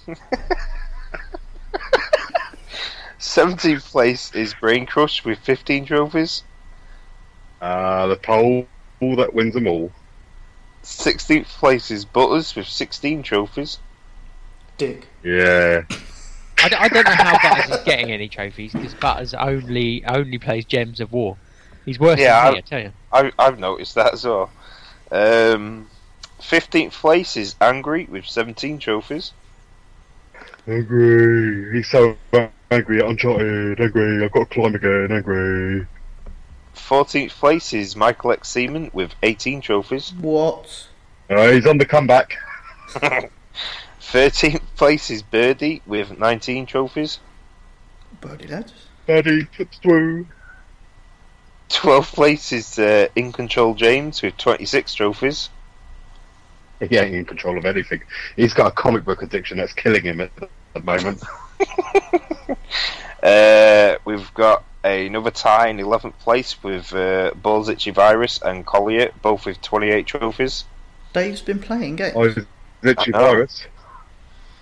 seventeenth place is Brain Crush with fifteen trophies. Uh, the pole that wins them all. sixteenth place is Butters with sixteen trophies. Dick. Yeah. I, d- I don't know how Butters is getting any trophies because Butters only only plays Gems of War. He's worse yeah, than me, I tell you. I, I've noticed that as well. Um, fifteenth place is Angry with seventeen trophies. Angry. He's so angry at Uncharted. Angry. I've got to climb again. Angry. fourteenth place is Michael X Seaman with eighteen trophies. What? Uh, he's on the comeback. thirteenth place is Birdie with nineteen trophies. Birdie, that. Birdie flips through. twelfth place is uh, In Control James with twenty-six trophies. He ain't in control of anything. He's got a comic book addiction that's killing him at the moment. uh, we've got another tie in eleventh place with uh, Balls Itchy Virus and Collier, both with twenty-eight trophies. Dave's been playing games. Oh, Itchy Virus.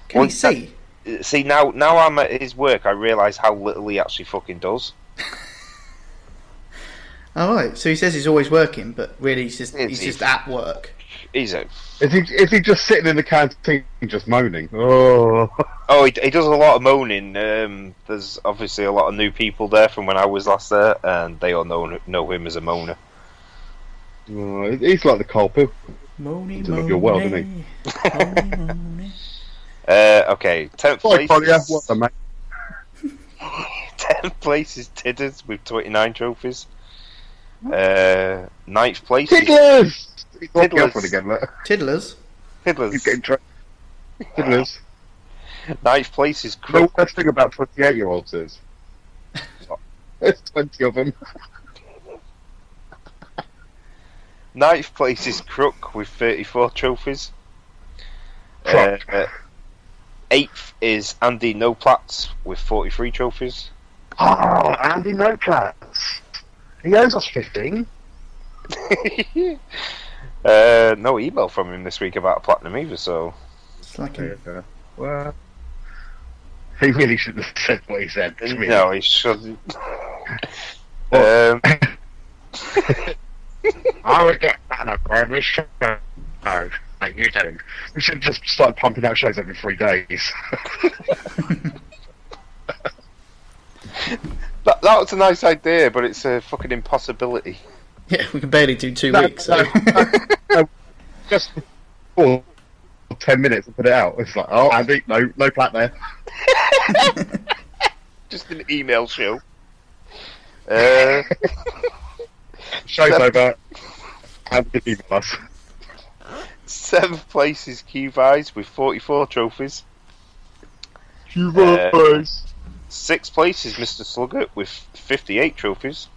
Can Once he see? I, see, now now I'm at his work, I realise how little he actually fucking does. Alright, so he says he's always working, but really he's just, he's just at work. He's a... Is he, is he just sitting in the canteen just moaning? Oh, oh he, he does a lot of moaning. Um, there's obviously a lot of new people there from when I was last there, and they all know know him as a moaner. Oh, he's like the Carl Pooh. Moaning, moaning. You're well, isn't he? Moaning, moaning. Uh, okay, tenth place. tenth place is Tidders with twenty-nine trophies. Uh, ninth place. Tiddlers! Tiddlers. Again, look. Tiddlers. Tiddlers. He's getting tra- Tiddlers. Ninth place is Crook. The worst thing about twenty-eight-year-olds is there's twenty of them. Ninth place is Crook with thirty-four trophies. Crook. Uh, uh, eighth is Andy Noplats with forty-three trophies. Oh, Andy Noplats. He owes us fifteen. Uh, no email from him this week about a platinum either, so it's like a... yeah. Well, he really shouldn't have said what he said. Really. No, he shouldn't. um, I would get that up on this show. Like you do. We should just start pumping out shows every three days. that, that was a nice idea, but it's a fucking impossibility. Yeah, we can barely do two no, weeks. No, so. no, no, just four or ten minutes to put it out. It's like, oh, Andy, no, no plat there. Just an email show. Uh, Show's seven... over. Andy, email us. Seventh place is Q-Vise with forty-four trophies. Q-Vise. Uh, sixth place is Mister Slugger with fifty-eight trophies.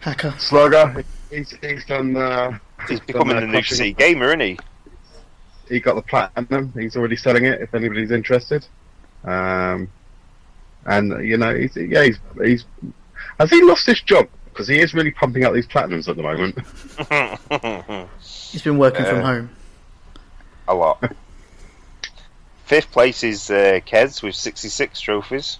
Hacker. Slugger, he's, he's done uh, He's, he's becoming done, uh, a new C gamer, isn't he? He got the platinum, he's already selling it if anybody's interested. Um, and, you know, he's, yeah, he's, he's... Has he lost his job? Because he is really pumping out these platinums at the moment. He's been working uh, from home. A lot. Fifth place is uh, Kez with sixty-six trophies.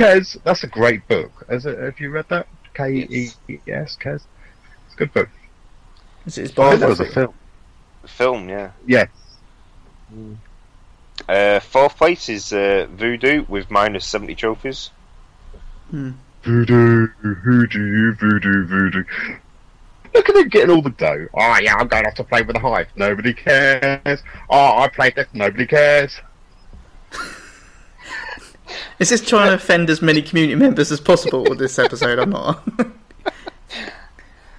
Kez, that's a great book. Is it, have you read that? K E S, Kez? It's a good book. Is it his Bible? I think it was a film. A film, yeah. Yes. Mm. Uh, fourth place is uh, Voodoo with minus seventy trophies. Hmm. Voodoo, voodoo, voodoo, voodoo. Look at him getting all the dough. Oh yeah, I'm going off to play with the Hive. Nobody cares. Oh, I played this. Nobody cares. Is this trying to offend as many community members as possible with this episode? I'm not.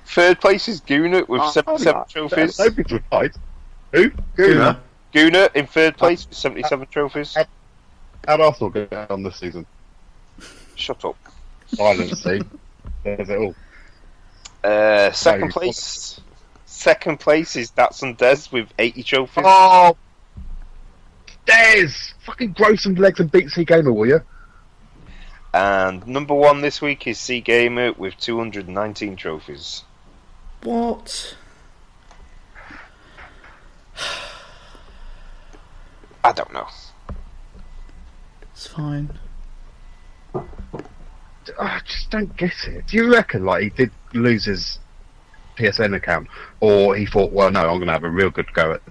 Third place is Guna with oh, seventy-seven trophies. Nobody's replied. Who? Guna. Guna in third place with seventy-seven trophies. How'd Arsenal go down this season? Shut up. Silence, see? There's it all. Uh, second no, place second place is Datsun Dez with eighty trophies. Oh, Dez! Fucking grow some legs and beat C Gamer, will you? And number one this week is C Gamer with two hundred nineteen trophies. What? I don't know. It's fine. I just don't get it. Do you reckon like he did lose his P S N account, or he thought, well, no, I'm going to have a real good go at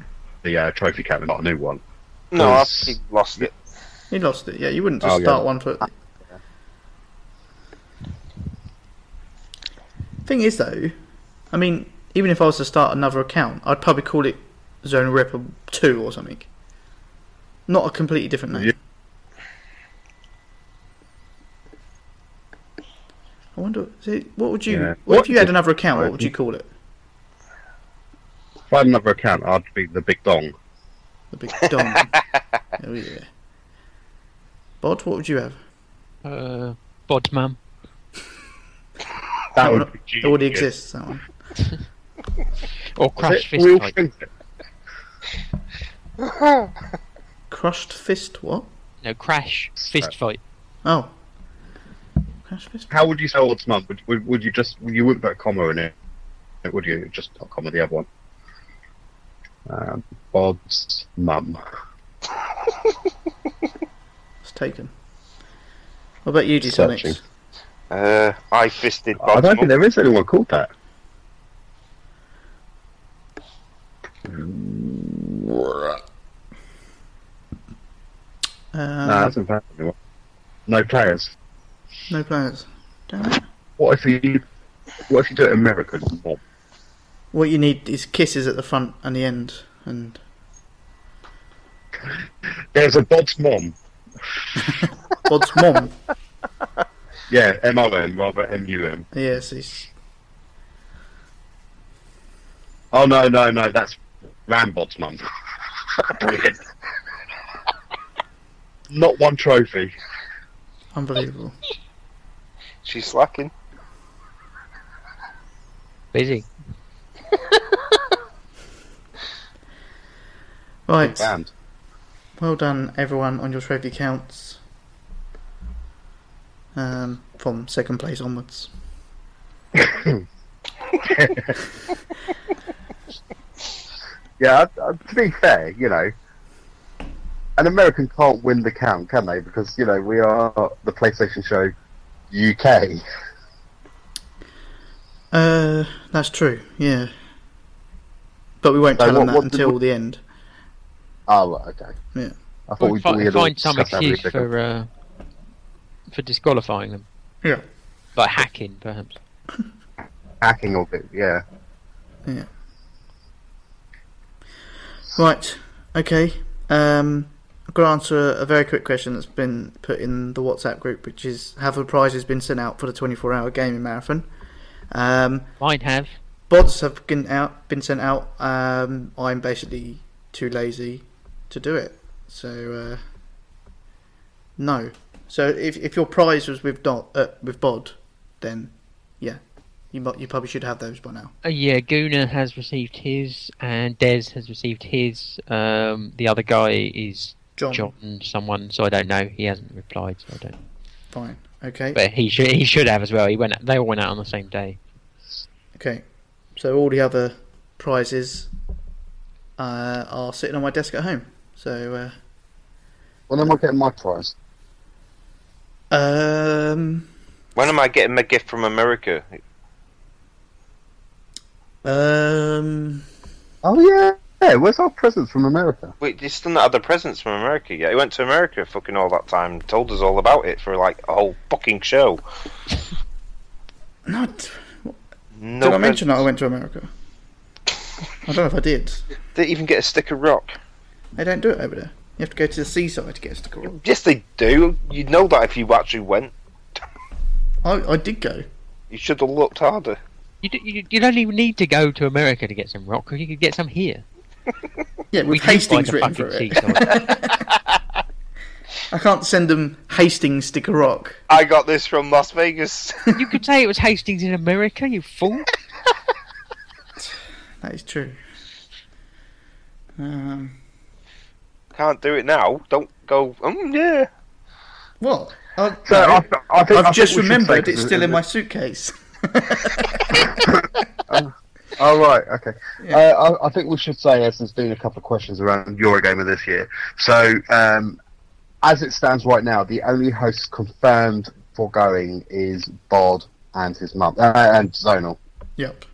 the uh, trophy count and not a new one? No, I think he lost it. He lost it. Yeah, you wouldn't just oh, start yeah. one for. Thing is, though, I mean, even if I was to start another account, I'd probably call it Zona Ripper Two or something. Not a completely different name. Yeah. I wonder, see, what would you, yeah. what, if you had another account, what would you call it? If I had another account, I'd be the Big Dong. The Big Dong. Oh yeah. Bod, what would you have? Uh, Bodman. that, that would be genius. It already exists, that one. Or Crash Fist Fight. Crushed Fist what? No, Crash Fist Fight. Oh. How would you sell Odds Month? Would, would, would you just, you wouldn't put a comma in it, would you? Just put a comma the other one. Um, Odds Mum. It's taken. What about you, D Sonics? Uh, I fisted Bod's I don't mum. think there is anyone called that. Uh, no, that's in fact anyone. No players. No players. Damn it. What if you, what if you do it American? What you need is kisses at the front and the end. And there's a Bod's mom. Bod's mom. Yeah, M O N rather M U M. Yes, he's. Oh no no no! That's Rambod's mom. Brilliant. Not one trophy. Unbelievable. She's slacking. Busy. Right. Well done, everyone, on your trophy counts. Um, from second place onwards. Yeah, I, I, to be fair, you know, an American can't win the count, can they? Because, you know, we are the PlayStation Show U K. Uh, that's true, yeah. But we won't so tell what, them that until we... the end. Oh, right, okay. Yeah. I thought we'd we find some excuse for, uh, for disqualifying them. Yeah. Like hacking, perhaps. Hacking or bit, yeah. Yeah. Right, okay. Um... I've got to answer a, a very quick question that's been put in the WhatsApp group, which is, have a prize has been sent out for the twenty-four hour gaming marathon? Um, Mine have. Bots have been, out, been sent out. Um, I'm basically too lazy to do it. So, uh, no. So if if your prize was with Don, uh, with Bod, then, yeah, you you probably should have those by now. Uh, yeah, Guna has received his, and Dez has received his. Um, the other guy is... John. John, someone, so I don't know. He hasn't replied, so I don't. Fine, okay. But he should, he should have as well. He went. They all went out on the same day. Okay, so all the other prizes uh, are sitting on my desk at home. So. Uh, when am I getting my prize? Uh, Um, when am I getting my gift from America? Um. Oh yeah, yeah. Where's our presents from America? Wait, you still not had the presents from America yet? He went to America fucking all that time, told us all about it for like a whole fucking show. Not. No did I mention that I went to America? I don't know if I did. Didn't even get a stick of rock. They don't do it over there. You have to go to the seaside to get a stick of rock. Yes, they do. You'd know that if you actually went. I, I did go. You should have looked harder. You, do, you, you don't even need to go to America to get some rock, because you could get some here. Yeah, with Hastings written for it. I can't send them Hastings stick of rock. I got this from Las Vegas. You could say it was Hastings in America, you fool. That is true. Um, Can't do it now. Don't go. Um, yeah. Well, I, so no, I, I think, I've I just remembered it's still in my suitcase. um, oh right, okay. Yeah. Uh, I, I think we should say, as there's been a couple of questions around Eurogamer this year. So, um, as it stands right now, the only hosts confirmed for going is Bod and his mum uh, and Zonal. Yep.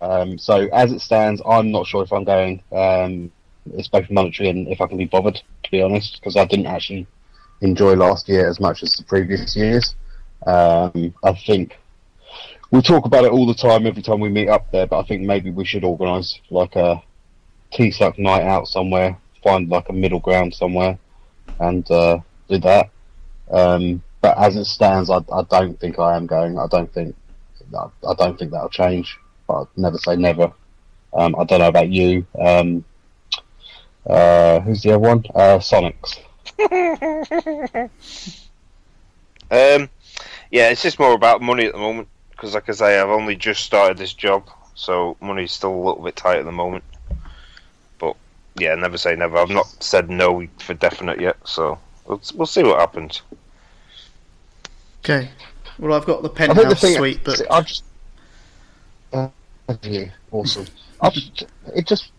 Um, so as it stands, I'm not sure if I'm going. Um, it's both monetary and if I can be bothered, to be honest, because I didn't actually enjoy last year as much as the previous years. Um, I think we talk about it all the time every time we meet up there, but I think maybe we should organise like a tea-suck night out somewhere, find like a middle ground somewhere, and uh, do that. Um, but as it stands, I, I don't think I am going. I don't think I, I don't think that'll change. I'd never say never. Um, I don't know about you. Um, uh, who's the other one? Uh, Sonics. um, yeah, it's just more about money at the moment. Because, like I say, I've only just started this job, so money's still a little bit tight at the moment. But yeah, never say never. I've not said no for definite yet, so we'll, we'll see what happens. Okay. Well, I've got the penthouse the suite, but I just. Uh, yeah, awesome. Just, it just,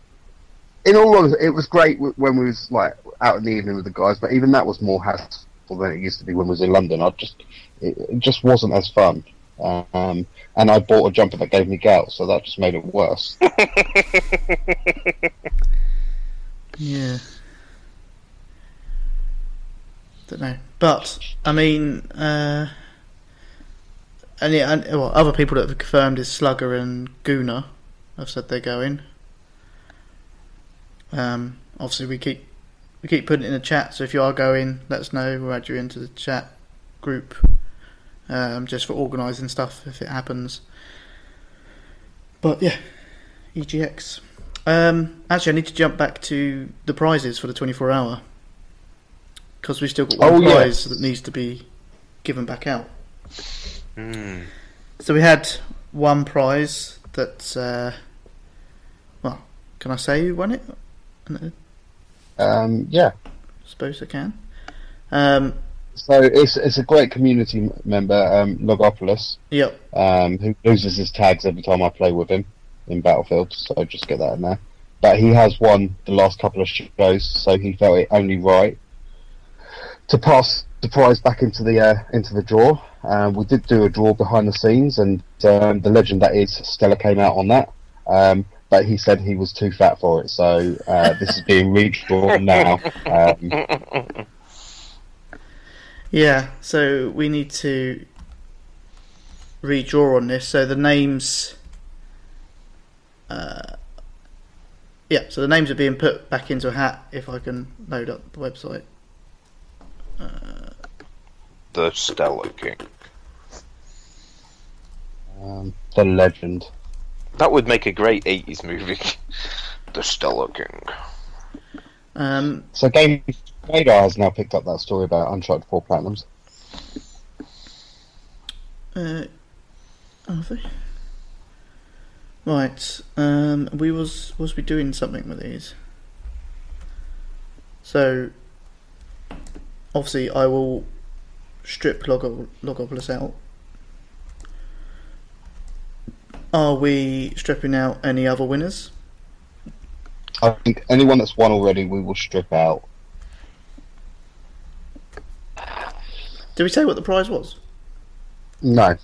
in all honesty, it was great when we was like out in the evening with the guys, but even that was more hassle than it used to be when we was in London. I just, it, it just wasn't as fun. Um, and I bought a jumper that gave me gout, so that just made it worse. Yeah. Don't know, but I mean. Uh... And, yeah, and well, other people that have confirmed is Slugger and Gooner. I've said they're going. Um, obviously, we keep we keep putting it in the chat. So if you are going, let us know. We'll add you into the chat group, um, just for organising stuff if it happens. But yeah, E G X. Um, actually, I need to jump back to the prizes for the twenty-four hour because we've still got one oh, prize yeah. that needs to be given back out. Mm. So we had one prize that, uh, well, can I say who won it? No. Um, yeah. I suppose I can. Um, so it's it's a great community member, um, Logopolis, yep. um, who loses his tags every time I play with him in Battlefield, so just get that in there. But he has won the last couple of shows, so he felt it only right to pass the prize back into the uh, into the draw. Um, we did do a draw behind the scenes, and um, the legend that is Stella came out on that. Um, but he said he was too fat for it, so uh, this is being redrawn now. Um, yeah, so we need to redraw on this. So the names, uh, yeah, so the names are being put back into a hat. If I can load up the website. Uh, the Stella King. Um, the Legend. That would make a great eighties movie. The Stella King. Um, so Game Radar has now picked up that story about Uncharted four Platinums. Uh, are they? Right. Um, we was, was we doing something with these? So... obviously, I will strip Logo- Logopolis out. Are we stripping out any other winners? I think anyone that's won already, we will strip out. Did we say what the prize was? No.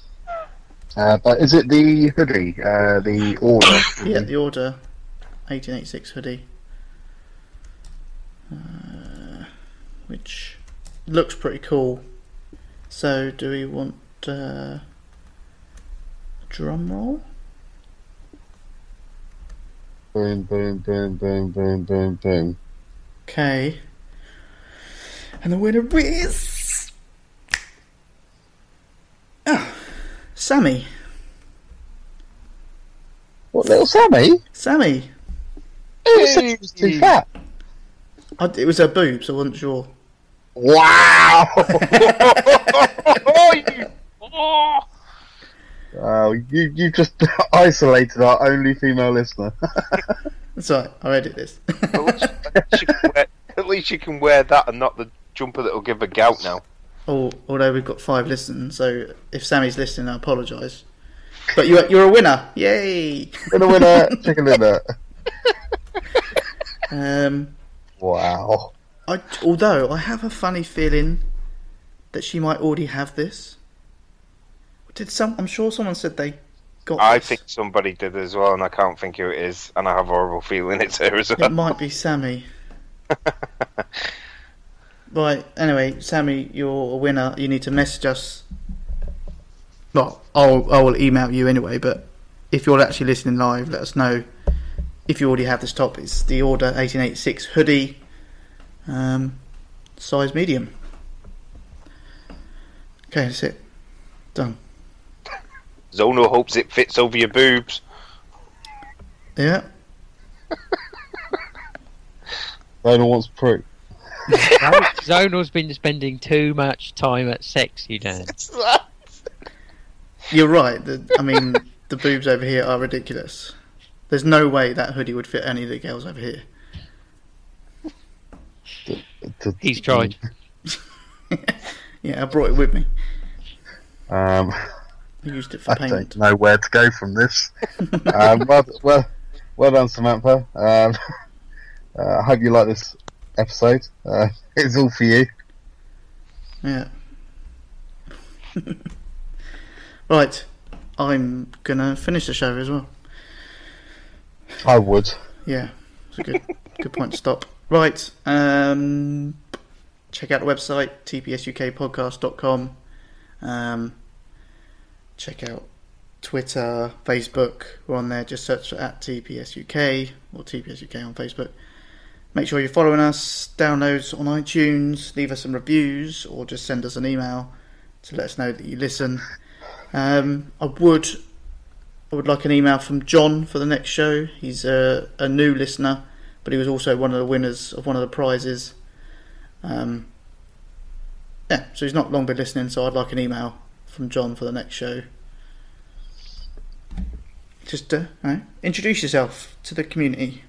Uh, but is it the hoodie? Uh, the order? Yeah, the order. eighteen eighty-six hoodie. Uh, which looks pretty cool. So, do we want uh, a drum roll? Boom, boom, boom, boom, boom, boom, boom. Okay. And the winner is... Oh, Sammy. What, little Sammy? Sammy. Hey. It was too fat. I, it was her boobs, I wasn't sure. Wow! Oh, wow, you, you just isolated our only female listener. That's right, I edit this. At least she can wear, at least you can wear that and not the jumper that'll give a gout now. Oh, although we've got five listeners, so if Sammy's listening, I apologise. But you're, you're a winner, yay! Winner, winner, chicken dinner. Um. Wow. I, although I have a funny feeling that she might already have this. Did some? I'm sure someone said they got. I this. think somebody did as well, and I can't think who it is. And I have a horrible feeling it's her as well. It might be Sammy. Right. Anyway, Sammy, you're a winner. You need to message us. Well, I'll I will email you anyway. But if you're actually listening live, let us know if you already have this top. It's the Order eighteen eighty-six hoodie. Um, size medium. Okay, that's it. Done. Zono hopes it fits over your boobs. Yeah. Zono wants proof. Zono's been spending too much time at sexy dance. You're right. The, I mean, the boobs over here are ridiculous. There's no way that hoodie would fit any of the girls over here. He's tried. Yeah, I brought it with me. Um, I used it for I paint. I don't know where to go from this. um, well, well, well done, Samantha. Um, uh, I hope you like this episode. Uh, it's all for you. Yeah. Right, I'm gonna finish the show as well. I would. Yeah, it's a good, good point to stop. Right, um, check out the website, t p s u k podcast dot com. Um, check out Twitter, Facebook. We're on there. Just search for at T P S U K or T P S U K on Facebook. Make sure you're following us. Downloads on iTunes. Leave us some reviews or just send us an email to let us know that you listen. Um, I would, I would like an email from John for the next show. He's a, a new listener, but he was also one of the winners of one of the prizes. Um, yeah, so he's not long been listening, so I'd like an email from John for the next show. Just uh, right, introduce yourself to the community.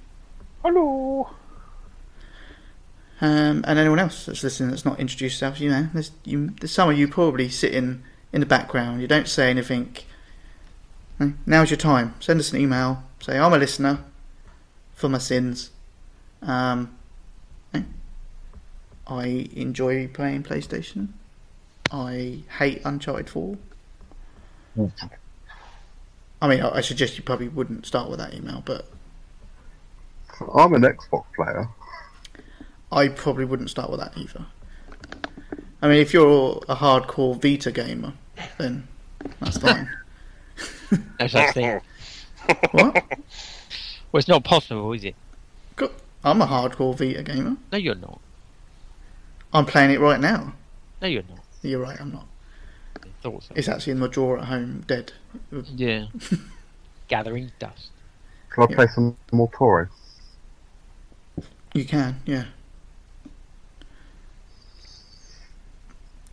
Hello. Um, and anyone else that's listening that's not introduced yourself, you know, there's, you, there's some of you probably sitting in the background. You don't say anything. Now's your time. Send us an email. Say, I'm a listener. For my sins. Um, I enjoy playing PlayStation. I hate Uncharted four. I mean, I suggest you probably wouldn't start with that email, but... I'm an Xbox player. I probably wouldn't start with that either. I mean, if you're a hardcore Vita gamer, then that's fine. No such thing. What? Well, it's not possible, is it? I'm a hardcore Vita gamer. No, you're not. I'm playing it right now. No, you're not. You're right, I'm not. I thought so. It's actually in my drawer at home, dead. Yeah. Gathering dust. Can I yeah. play some more Toro? You can, yeah.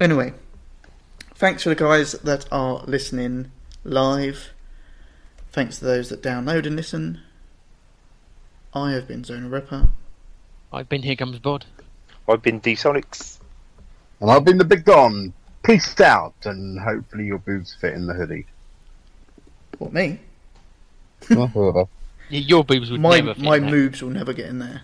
Anyway, thanks for the guys that are listening live. Thanks to those that download and listen. I have been Zona Ripper. I've been Here Comes Bod. I've been D Sonics. And I've been the Big Don. Peace out, and hopefully your boobs fit in the hoodie. What, me? Your boobs would my, never fit. My boobs will never get in there.